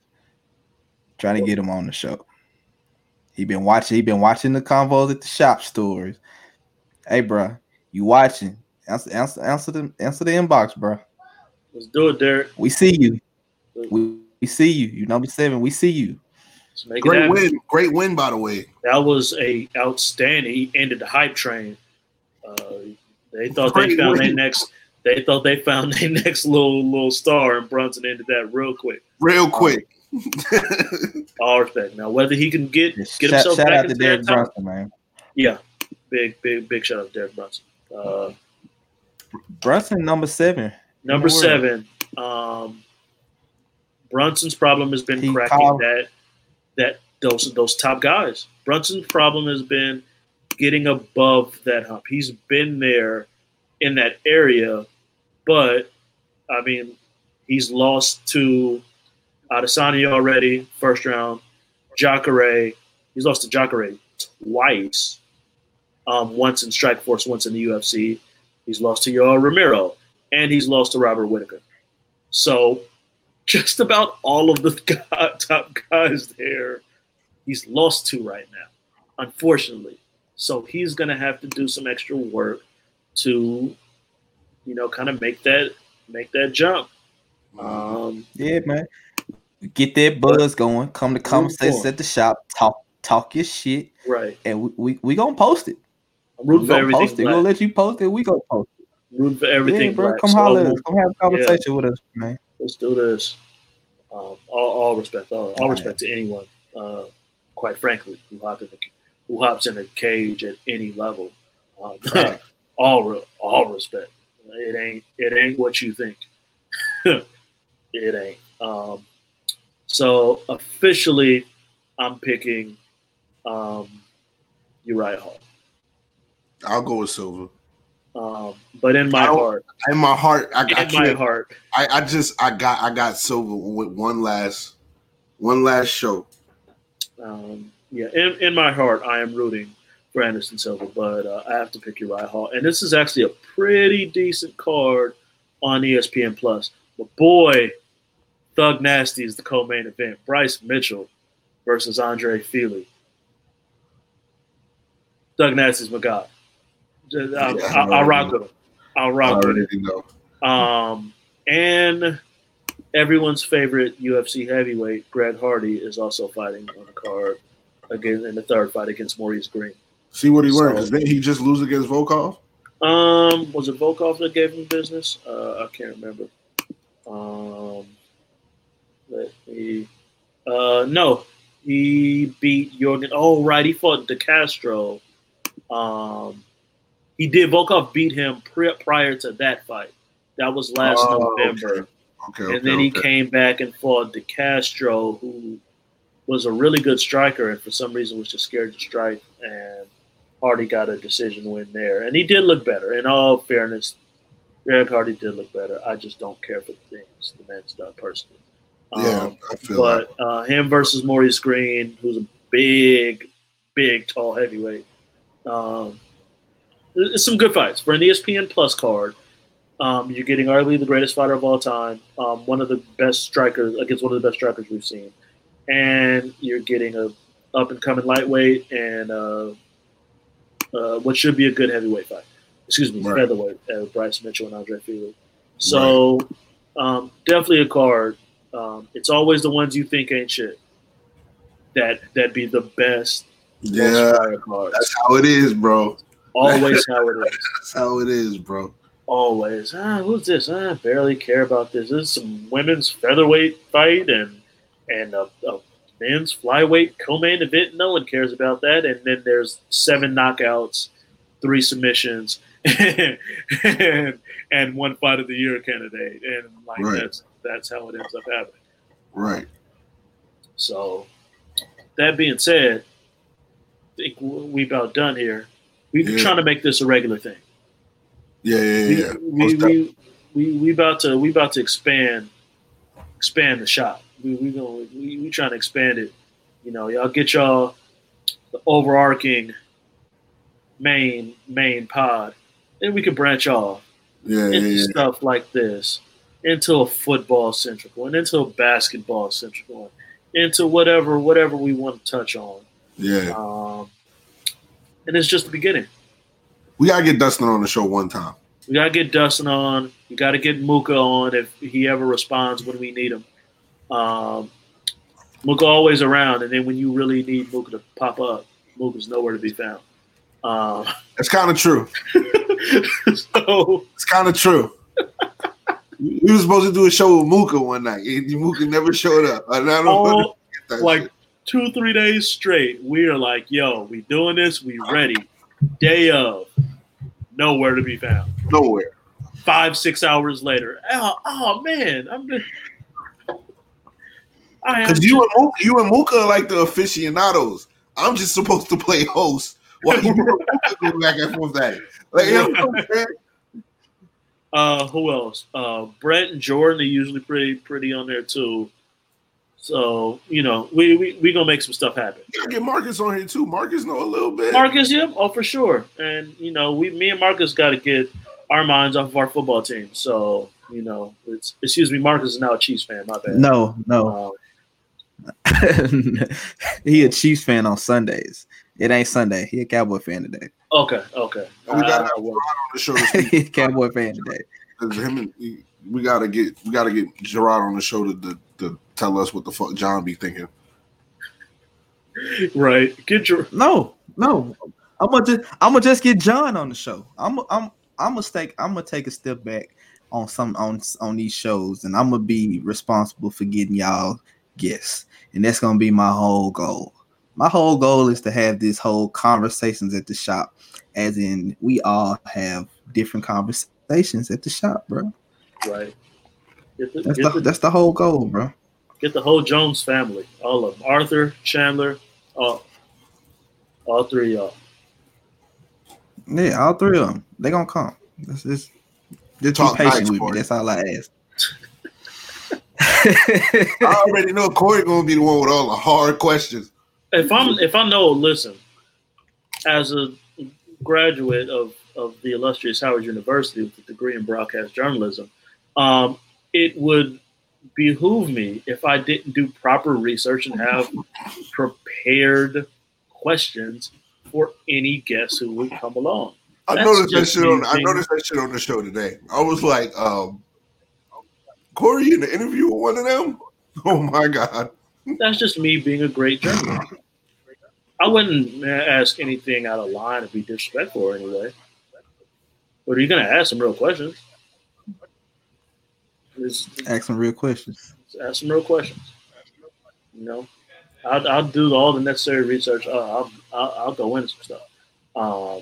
Trying to get him on the show. He been watching. He been watching the convos at the shop stories. Hey, bro, you watching? Answer, answer, answer the answer the inbox, bro. Let's do it, Derek. We see you. We we see you. You number seven. We see you. Great win. Great win, by the way. That was a outstanding. He ended the hype train. Uh, they thought great they found win. their next. They thought they found their next little little star, and Brunson ended that real quick. Real quick. All respect. Now, whether he can get get shout, himself shout back out to Derek Brunson, man. Yeah, big big big shout out to Derek Brunson. Uh, Brunson number seven. Number seven. Um, Brunson's problem has been he cracking called- that. That those those top guys. Brunson's problem has been getting above that hump. He's been there in that area, but I mean, he's lost to Adesanya already, first round. Jacare, he's lost to Jacare twice. Um, once in Strikeforce, once in the U F C. He's lost to Yoel Romero, and he's lost to Robert Whittaker. So. Just about all of the guy, top guys there he's lost to right now, unfortunately. So he's going to have to do some extra work to, you know, kind of make that make that jump. Um, yeah, man. Get that buzz going. Come to conversations at the shop. Talk talk your shit. Right. And we we, we going to post it. I'm rooting for everything. We're going to let you post it. We're going to post it. Rooting for everything. Yeah, bro, come so holler at us. Come have a conversation yeah. with us, man. Let's do this. Um, all, all respect, all, all respect to anyone, uh, quite frankly, who hops in a, who hops in a cage at any level. Um, all, all respect. It ain't, it ain't what you think. It ain't. Um, so officially, I'm picking um, Uriah Hall. I'll go with Silva. Um, but in my heart, in my heart, I, in I my heart, I, I just, I got, I got Silva with one last, one last show. Um, yeah, in, in my heart, I am rooting for Anderson Silva, but uh, I have to pick Uriah Hall, and this is actually a pretty decent card on E S P N Plus. But boy, Thug Nasty is the co-main event: Bryce Mitchell versus Andre Feely. Thug Nasty's my guy. I'll, I'll, I'll, I'll rock with him. I'll rock with him. Um, and everyone's favorite U F C heavyweight, Greg Hardy, is also fighting on the card again in the third fight against Maurice Green. See what he so, learned. Didn't he just lose against Volkov? Um, was it Volkov that gave him business? Uh, I can't remember. Um, let me. Uh, no, he beat Jorgen. Oh, right, he fought De Castro. Um. He did. Volkov beat him pre- prior to that fight. That was last oh, November. Okay. Okay, and okay, then he okay. came back and fought De Castro, who was a really good striker and for some reason was just scared to strike, and Hardy got a decision win there. And he did look better. In all fairness, Greg Hardy did look better. I just don't care for the things the man's done personally. Yeah, um, I feel But uh, him versus Maurice Green, who's a big, big, tall heavyweight. Um It's some good fights. For an E S P N Plus card, um, you're getting arguably the greatest fighter of all time, um, one of the best strikers against one of the best strikers we've seen, and you're getting a up and coming lightweight and uh, uh, what should be a good heavyweight fight. Excuse me, right. featherweight. Uh, Bryce Mitchell and Andre Feely. So right. um, definitely a card. Um, it's always the ones you think ain't shit that that be the best. Yeah, that's how it is, bro. Always how it is. That's how it is, bro. always, ah, who's this? Ah, I barely care about this. This is some women's featherweight fight and and a, a men's flyweight co-main event. No one cares about that. And then there's seven knockouts, three submissions, and, and one fight of the year candidate. And like right. that's that's how it ends up happening. Right. So that being said, I think we about done here. We've been yeah. trying to make this a regular thing. Yeah, yeah, yeah. We, yeah. We, we, we, we about to we about to expand expand the shop. We we gonna we, we trying to expand it. You know, y'all get y'all the overarching main main pod, and we can branch off yeah, into yeah, yeah. stuff like this, into a football centric one, into a basketball centric one, into whatever whatever we want to touch on. Yeah. Um, and it's just the beginning. We gotta get Dustin on the show one time. We gotta get Dustin on. We gotta get Mooka on if he ever responds when we need him. Um, Mooka always around, and then when you really need Mooka to pop up, Mooka's nowhere to be found. Um, That's kind of true. So it's kind of true. We were supposed to do a show with Mooka one night. Mooka never showed up. I don't all, that like shit. two, three days straight. We are like, yo, we doing this. We ready. Day of, nowhere to be found. Nowhere. Five, six hours later. Oh, oh man, I'm. Just, I because you and Mooka, you and Mooka are like the aficionados. I'm just supposed to play host while you go back and forth at it. Like, you know, man. Uh, who else? Uh, Brett and Jordan are usually pretty pretty on there too. So, you know, we we, we gonna make some stuff happen. You gotta get Marcus on here too. Marcus know a little bit. Marcus, yeah, oh for sure. And you know, we me and Marcus gotta get our minds off of our football team. So, you know, it's excuse me, Marcus is now a Chiefs fan, my bad. No, no. Um, he a Chiefs fan on Sundays. It ain't Sunday. He a Cowboy fan today. Okay, okay. We got uh, on the show. Cowboy fan today. Him and he, we gotta get we gotta get Gerard on the show to, to, to tell us what the fuck John be thinking. Right? Get your no, no. I'm gonna just I'm gonna just get John on the show. I'm I'm I'm gonna take I'm gonna take a step back on some on on these shows, and I'm gonna be responsible for getting y'all guests, and that's gonna be my whole goal. My whole goal is to have this whole conversations at the shop, as in we all have different conversations at the shop, bro. Right. Get the, that's, get the, the, that's the whole goal, bro. Get the whole Jones family, all of them. Arthur, Chandler, all, all three of y'all. Yeah, all three of them. They're going to come. That's just, just be patient with me. That's all I ask. I already know Corey going to be the one with all the hard questions. If I'm, if I know, listen, as a graduate of, of the illustrious Howard University with a degree in broadcast journalism, um, it would behoove me if I didn't do proper research and have prepared questions for any guest who would come along. I That's noticed that shit. On, I noticed that shit on the show today. I was like, um, Corey, in the interview with one of them. Oh my god. That's just me being a great journalist. I wouldn't ask anything out of line to be disrespectful or anyway. But are you going to ask some real questions? It's, ask some real questions. Ask some real questions. You know, I'll, I'll do all the necessary research. I'll, I'll, I'll go into some stuff. Um,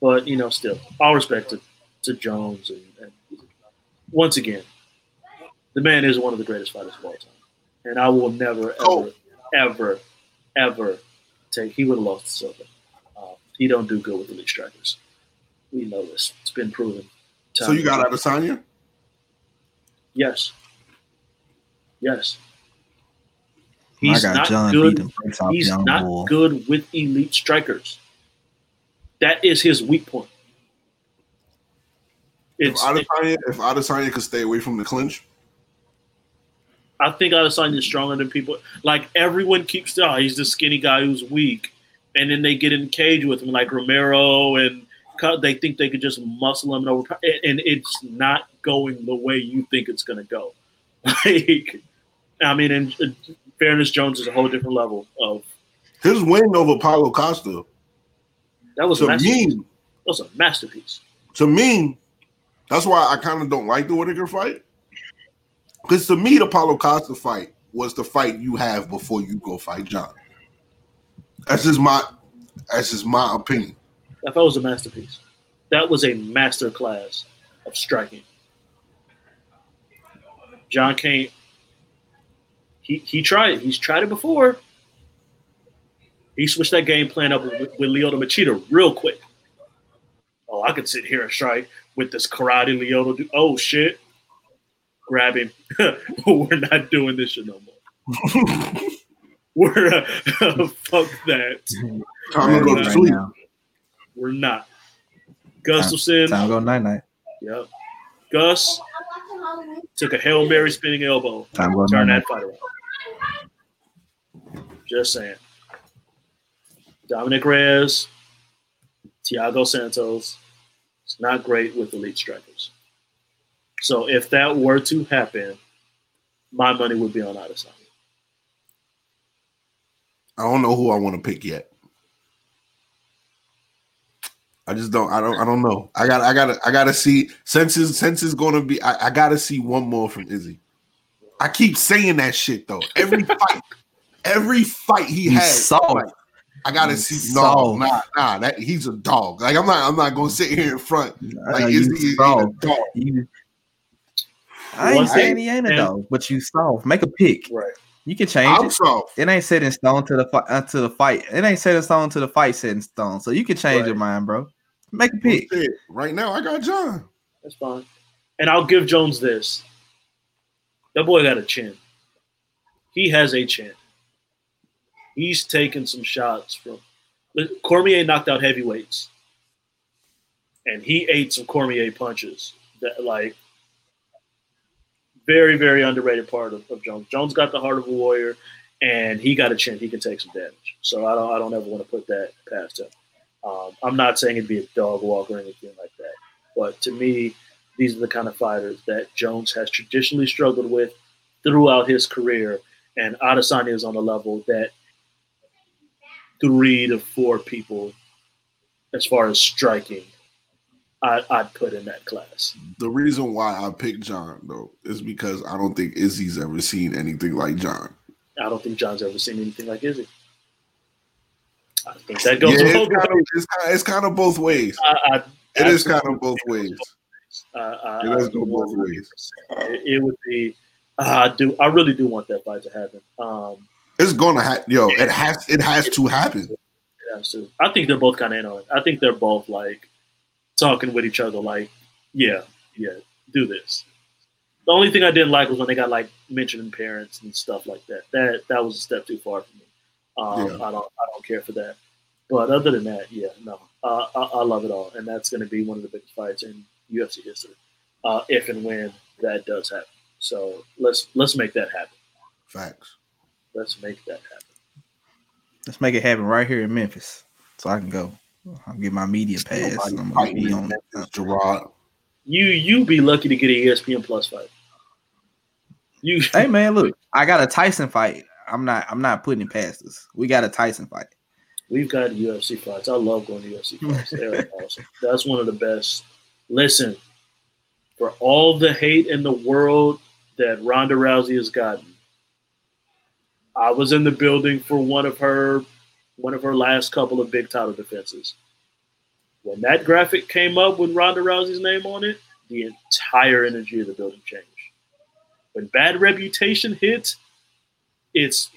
but, you know, still, all respect to, to Jones. And, and once again, the man is one of the greatest fighters of all time. And I will never, ever, oh. ever, ever take. He would have lost to Silva. Um, he don't do good with elite strikers. We know this. It's been proven. So you got Adesanya? Yes. Yes. He's not John good. He's not wall. good with elite strikers. That is his weak point. It's, if Adesanya, if Adesanya could stay away from the clinch. I think Adesanya is stronger than people. Like, everyone keeps, oh, he's the skinny guy who's weak. And then they get in the cage with him, like Romero, and they think they could just muscle him and overpower. And it's not going the way you think it's going to go. Like, I mean, in fairness, Jones is a whole different level of. His win over Paulo Costa. That was a masterpiece. Me, that was a masterpiece. To me, That's why I kind of don't like the Whittaker fight. Because to me, the Paulo Costa fight was the fight you have before you go fight Jon. That's just my that's just my opinion. That was a masterpiece. That was a masterclass of striking. Jon Kane, he he tried it. He's tried it before. He switched that game plan up with, with Lyoto Machida real quick. Oh, I could sit here and strike with this karate Lyoto. Oh, shit. Grab him. We're not doing this shit no more. We're uh, fuck that. Time to go to sleep. We're not. Gustafsson. Time to go night night. Yep. Gus took a Hail Mary spinning elbow. Time to go turn that fight around. Just saying. Dominic Reyes, Thiago Santos. It's not great with elite strikers. So if that were to happen, my money would be on Adesanya. I don't know who I want to pick yet. I just don't. I don't. I don't know. I got. I got. I got to see. Since it's, since it's going to be, I, I got to see one more from Izzy. I keep saying that shit though. Every fight, every fight he had. Saw it. I gotta see. Sold. No, nah, nah. That he's a dog. Like I'm not. I'm not gonna sit here in front. Like is he a dog? You, I ain't saying he ain't a dog, but you soft. Make a pick. Right. You can change. I'm it. Soft. It ain't set in stone to the fight. Uh, to the fight. It ain't set in stone to the fight. Set in stone. So you can change right. your mind, bro. Make a pick. Right now, I got Jon. That's fine. And I'll give Jones this. That boy got a chin. He has a chin. He's taking some shots from – Cormier knocked out heavyweights, and he ate some Cormier punches that, like, very, very underrated part of, of Jones. Jones got the heart of a warrior, and he got a chin. He can take some damage. So I don't I don't ever want to put that past him. Um, I'm not saying it'd be a dog walk or anything like that, but to me, these are the kind of fighters that Jones has traditionally struggled with throughout his career, and Adesanya is on a level that – three to four people, as far as striking, I, I'd put in that class. The reason why I picked Jon, though, is because I don't think Izzy's ever seen anything like Jon. I don't think Jon's ever seen anything like Izzy. I think that goes yeah, both kind of, it's, kind of, it's kind of both ways. I, I, it is kind of both ways. Both ways. Uh, it I, does I, go both ways. It, it would be. Uh, I do. I really do want that fight to happen. Um, It's gonna happen, yo. It has, it has to happen. It has to. I think they're both kind of in on it. I think they're both like talking with each other, like, yeah, yeah, do this. The only thing I didn't like was when they got like mentioning parents and stuff like that. That that was a step too far for me. Um, yeah. I don't, I don't care for that. But other than that, yeah, no, uh, I, I love it all, and that's gonna be one of the biggest fights in U F C history, uh, if and when that does happen. So let's let's make that happen. Facts. Let's make that happen. Let's make it happen right here in Memphis, so I can go. I'll get my media pass. I'm gonna be on Memphis, Gerard. You you be lucky to get an E S P N Plus fight. You hey man, look, I got a Tyson fight. I'm not I'm not putting it past us. We got a Tyson fight. We've got U F C fights. I love going to U F C fights. They're awesome. That's one of the best. Listen, for all the hate in the world that Ronda Rousey has gotten. I was in the building for one of her one of her last couple of big title defenses. When that graphic came up with Ronda Rousey's name on it, the entire energy of the building changed. When bad reputation hits, it's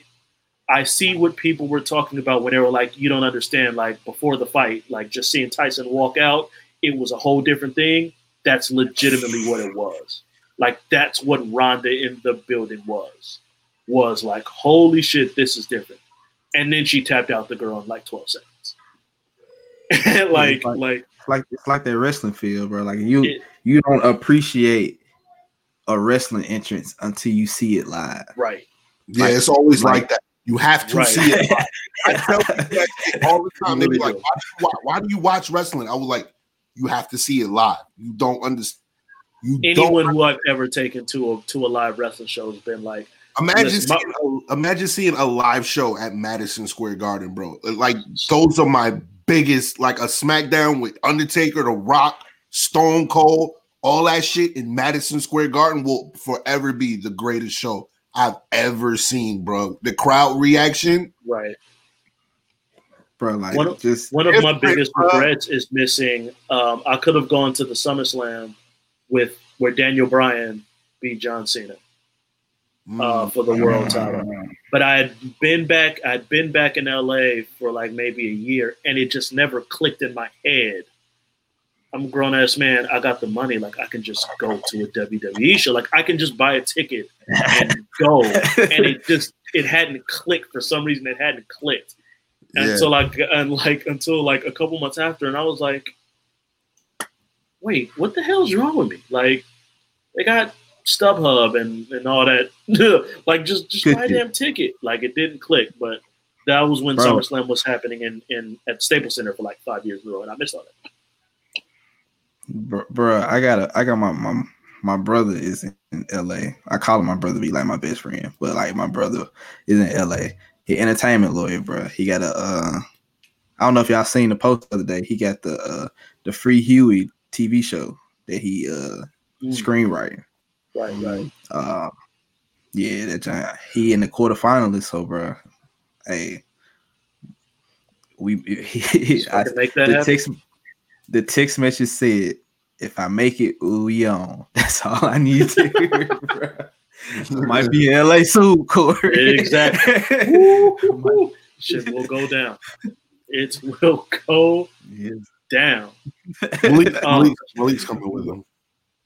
I see what people were talking about when they were like, you don't understand, like before the fight, like just seeing Tyson walk out, it was a whole different thing. That's legitimately what it was. Like that's what Ronda in the building was. was like, holy shit, this is different. And then she tapped out the girl in like twelve seconds. And like, it's like, like, it's like, it's like that wrestling field, bro. Like you, it, you don't appreciate a wrestling entrance until you see it live. Right. Yeah. Like, it's always like, like that. You have to right. see it live. I tell people like, all the time. They be like, why, why, why do you watch wrestling? I was like, you have to see it live. You don't understand. You Anyone don't who I've ever taken to a, to a live wrestling show has been like, Imagine seeing, a, imagine seeing a live show at Madison Square Garden, bro. Like, those are my biggest, like a SmackDown with Undertaker, The Rock, Stone Cold, all that shit in Madison Square Garden will forever be the greatest show I've ever seen, bro. The crowd reaction. Right. Bro, like one of, just, one of my biggest bro. regrets is missing. Um, I could have gone to the SummerSlam with where Daniel Bryan beat John Cena uh, for the mm-hmm. world title. Mm-hmm. But I had been back. I'd been back in L A for like maybe a year, and it just never clicked in my head. I'm a grown ass man. I got the money. Like I can just go to a W W E show. Like I can just buy a ticket and go. And it just it hadn't clicked for some reason. It hadn't clicked until yeah. like and like until like a couple months after. And I was like, wait, what the hell's wrong with me? Like they got StubHub and and all that. Like just just buy a damn ticket. Like it didn't click. But that was when Bro. SummerSlam was happening in in at Staples Center for like five years ago, and I missed all that. Bruh, I got I got my, my my brother is in L A. I call him my brother, be like my best friend, but like my brother is in L A. He entertainment lawyer, bruh. He got a uh, I don't know if y'all seen the post the other day. He got the uh, the Free Huey T V show that he uh mm. screenwriting. Right, right. Uh, yeah, that giant. He in the quarterfinalists. So, bruh, hey, we he, I, make that the text. The text message said, "If I make it, ooh, yon. That's all I need to hear." Might be in L A soon, Corey. Exactly. Might, shit will go down. It will go yeah. down. Malik's um, coming with him.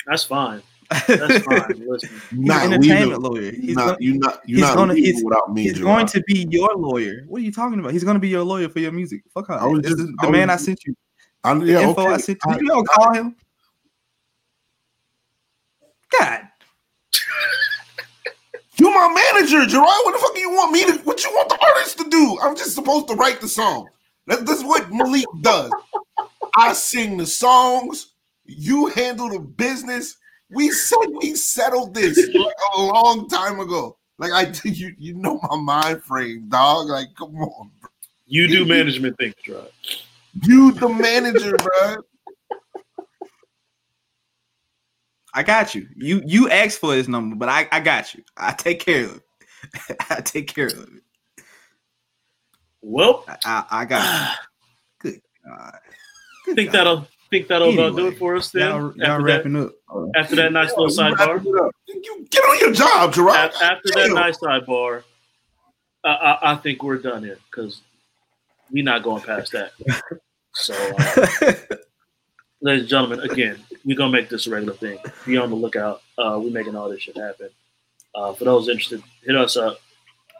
That's fine. That's fine. Listen, not he's an entertainment lawyer. He's not, gonna, you're not, you're he's not gonna, he's, without me. He's July. going to be your lawyer. What are you talking about? He's going to be your lawyer for your music. Fuck out. I was just, the I was, man I sent you. I, yeah, info okay. I sent you. You don't call him. God, you my manager, Gerard. What the fuck do you want me to? What you want the artist to do? I'm just supposed to write the song. That, that's what Malik does. I sing the songs. You handle the business. We said we settled this like a long time ago. Like I, you, you know my mind frame, dog. Like come on, bro. You do management things, Gerard. You the manager, bro. I got you. You you asked for his number, but I, I got you. I take care of it. I take care of it. Well, I, I, I got you. Good God. Good think God. that'll think that'll anyway, uh, do it for us then. Y'all, y'all after wrapping that, up right. after that nice little sidebar. You get on your job, Gerard. After, after that nice sidebar, I, I I think we're done here because. We're not going past that. So, uh, ladies and gentlemen, again, we're going to make this a regular thing. Be on the lookout. Uh, we're making all this shit happen. Uh, for those interested, hit us up.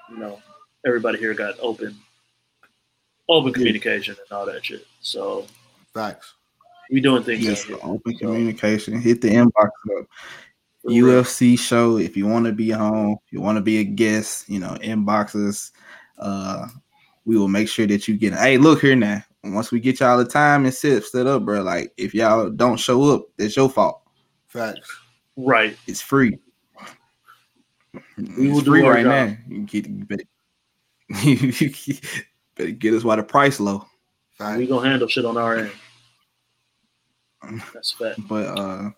You know, everybody here got open open communication and all that shit. So, facts. We're doing things. Yes, like open so, communication. Hit the inbox up. U F C show. If you want to be home, if you want to be a guest, you know, inbox us. Uh, We will make sure that you get. Hey, look here now. Once we get y'all the time and set set up, bro. Like if y'all don't show up, that's your fault. Facts. Right. It's free. We will it's do free right job. now. You, get, you, better, you better get us while the price low. Right. We gonna handle shit on our end. That's fact. But uh,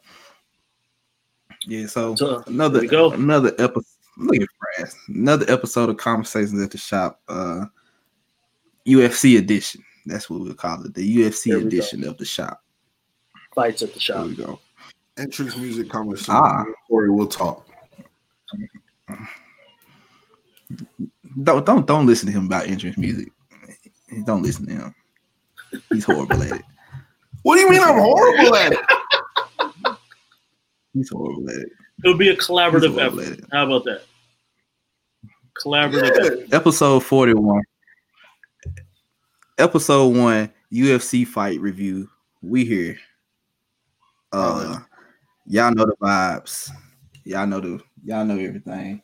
yeah. So uh, another we go. another episode. Look at Brad. Another episode of Conversations at the Shop. Uh. U F C edition. That's what we'll call it. The U F C edition go. of the shop. Fights at the shop. There we go. Entrance music conversation. Ah. Corey, we'll talk. Don't, don't don't listen to him about entrance music. Don't listen to him. He's horrible at it. What do you mean I'm horrible at it? He's horrible at it. It'll be a collaborative effort. How about that? Collaborative yeah. effort. Episode forty-one. Episode one U F C fight review. We here. Uh, y'all know the vibes. Y'all know the y'all know everything.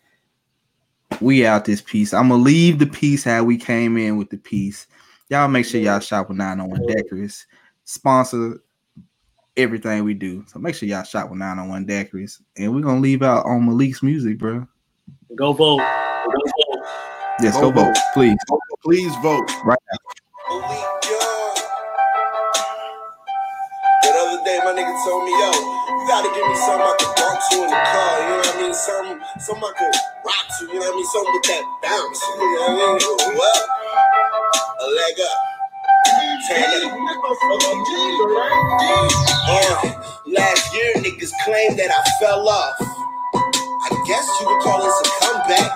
We out this piece. I'm gonna leave the piece how we came in with the piece. Y'all make sure y'all shop with nine oh one Daiquiris. Sponsor everything we do. So make sure y'all shop with nine oh one Daiquiris. And we're gonna leave out on Malik's music, bro. Go vote. Go vote. Yes, go, go vote. vote, please. Please vote right now. That other day, my my nigga told me, yo, you gotta give me something I could bump to in the car, you know what I mean? Something, something I could rock to, you know what I mean? Something with that bounce, you know what I mean? What? A leg up. Uh, last year niggas claimed that I fell off. I guess you would call this a comeback.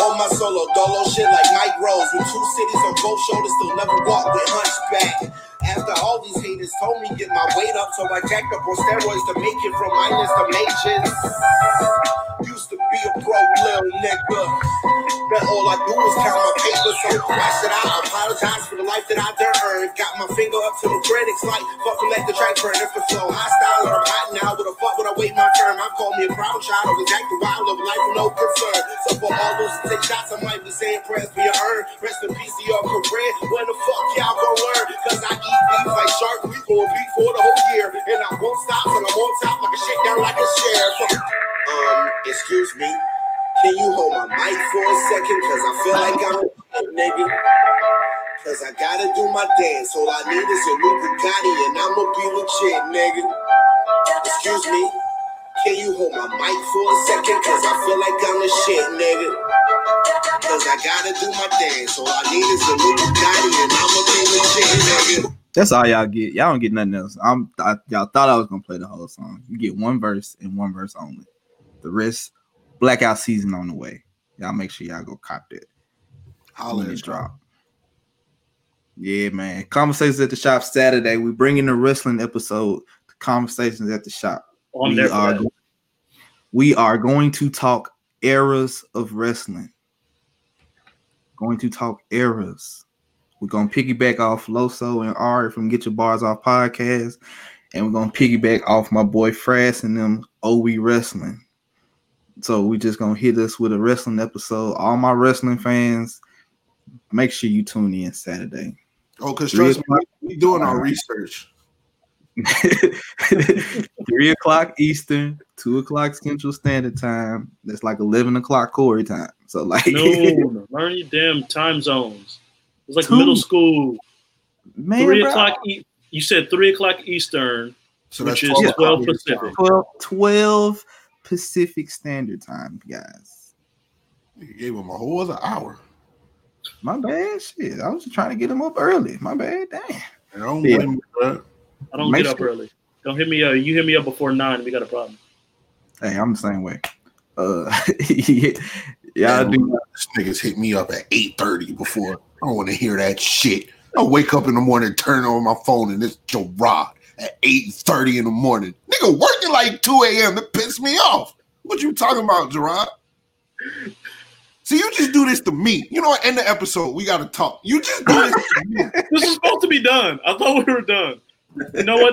On my solo dolo shit like Mike Rose, with two cities on both shoulders, still never walked with hunchback. After all these haters told me get my weight up, so I jacked up on steroids to make it from minus to majors. Used to be a broke little nigga, but all I do is count my papers. So why should I apologize for the life that I done earned? Got my finger up to the critics like fucking let the track burn. If the flow hostile or I'm hot now, what the fuck would I wait my turn? I call me a proud child, I was acting wild over life with no concern. So for all those who take shots, I might be saying prayers for your earn. Rest in peace to your career. When the fuck y'all gonna learn? Cause I eat beef like shark, we gon' beef for the whole year, and I won't stop till I'm on top like a shit down like a share. So, um, excuse me, can you hold my mic for a second? Cause I feel like I'm a nigga. Cause I gotta do my dance. All I need is a new Bugatti, and I'ma be legit, nigga. Excuse me, can you hold my mic for a second? Cause I feel like I'm a shit, nigga. Cause I gotta do my dance. All I need is a new Bugatti, and I'ma be legit, nigga. That's all y'all get. Y'all don't get nothing else. I'm I, y'all thought I was gonna play the whole song. You get one verse and one verse only. The rest, blackout season on the way. Y'all make sure y'all go cop that. Holla and drop. Yeah, man. Conversations at the Shop Saturday. We bring in the wrestling episode to Conversations at the Shop. On we, are go- we are going to talk eras of wrestling. Going to talk eras. We're going to piggyback off Loso and Ari from Get Your Bars Off podcast. And we're going to piggyback off my boy Frass and them O E Wrestling. So we just going to hit us with a wrestling episode. All my wrestling fans, make sure you tune in Saturday. Oh, because trust me, we're doing our research. Three o'clock Eastern, two o'clock Central Standard Time. That's like eleven o'clock Corey time. So like, no, learn your damn time zones. It's like Two. middle school. Man, three bro. o'clock. E- you said three o'clock Eastern, so which that's is twelve Pacific. twelve, twelve Pacific Standard Time, guys. You gave him a whole other hour. My bad, shit. I was just trying to get him up early. My bad, damn. I don't, yeah. me, I don't get sure. up early. Don't hit me up. You hit me up before nine. We got a problem. Hey, I'm the same way. Uh, yeah. Y'all do know. This niggas hit me up at eight thirty before. I don't want to hear that shit. I wake up in the morning, turn on my phone, and it's Gerard at eight thirty in the morning. Nigga working like two a.m. It pissed me off. What you talking about, Gerard? So you just do this to me. You know what? End the episode. We got to talk. You just do this to me. This was supposed to be done. I thought we were done. You know what?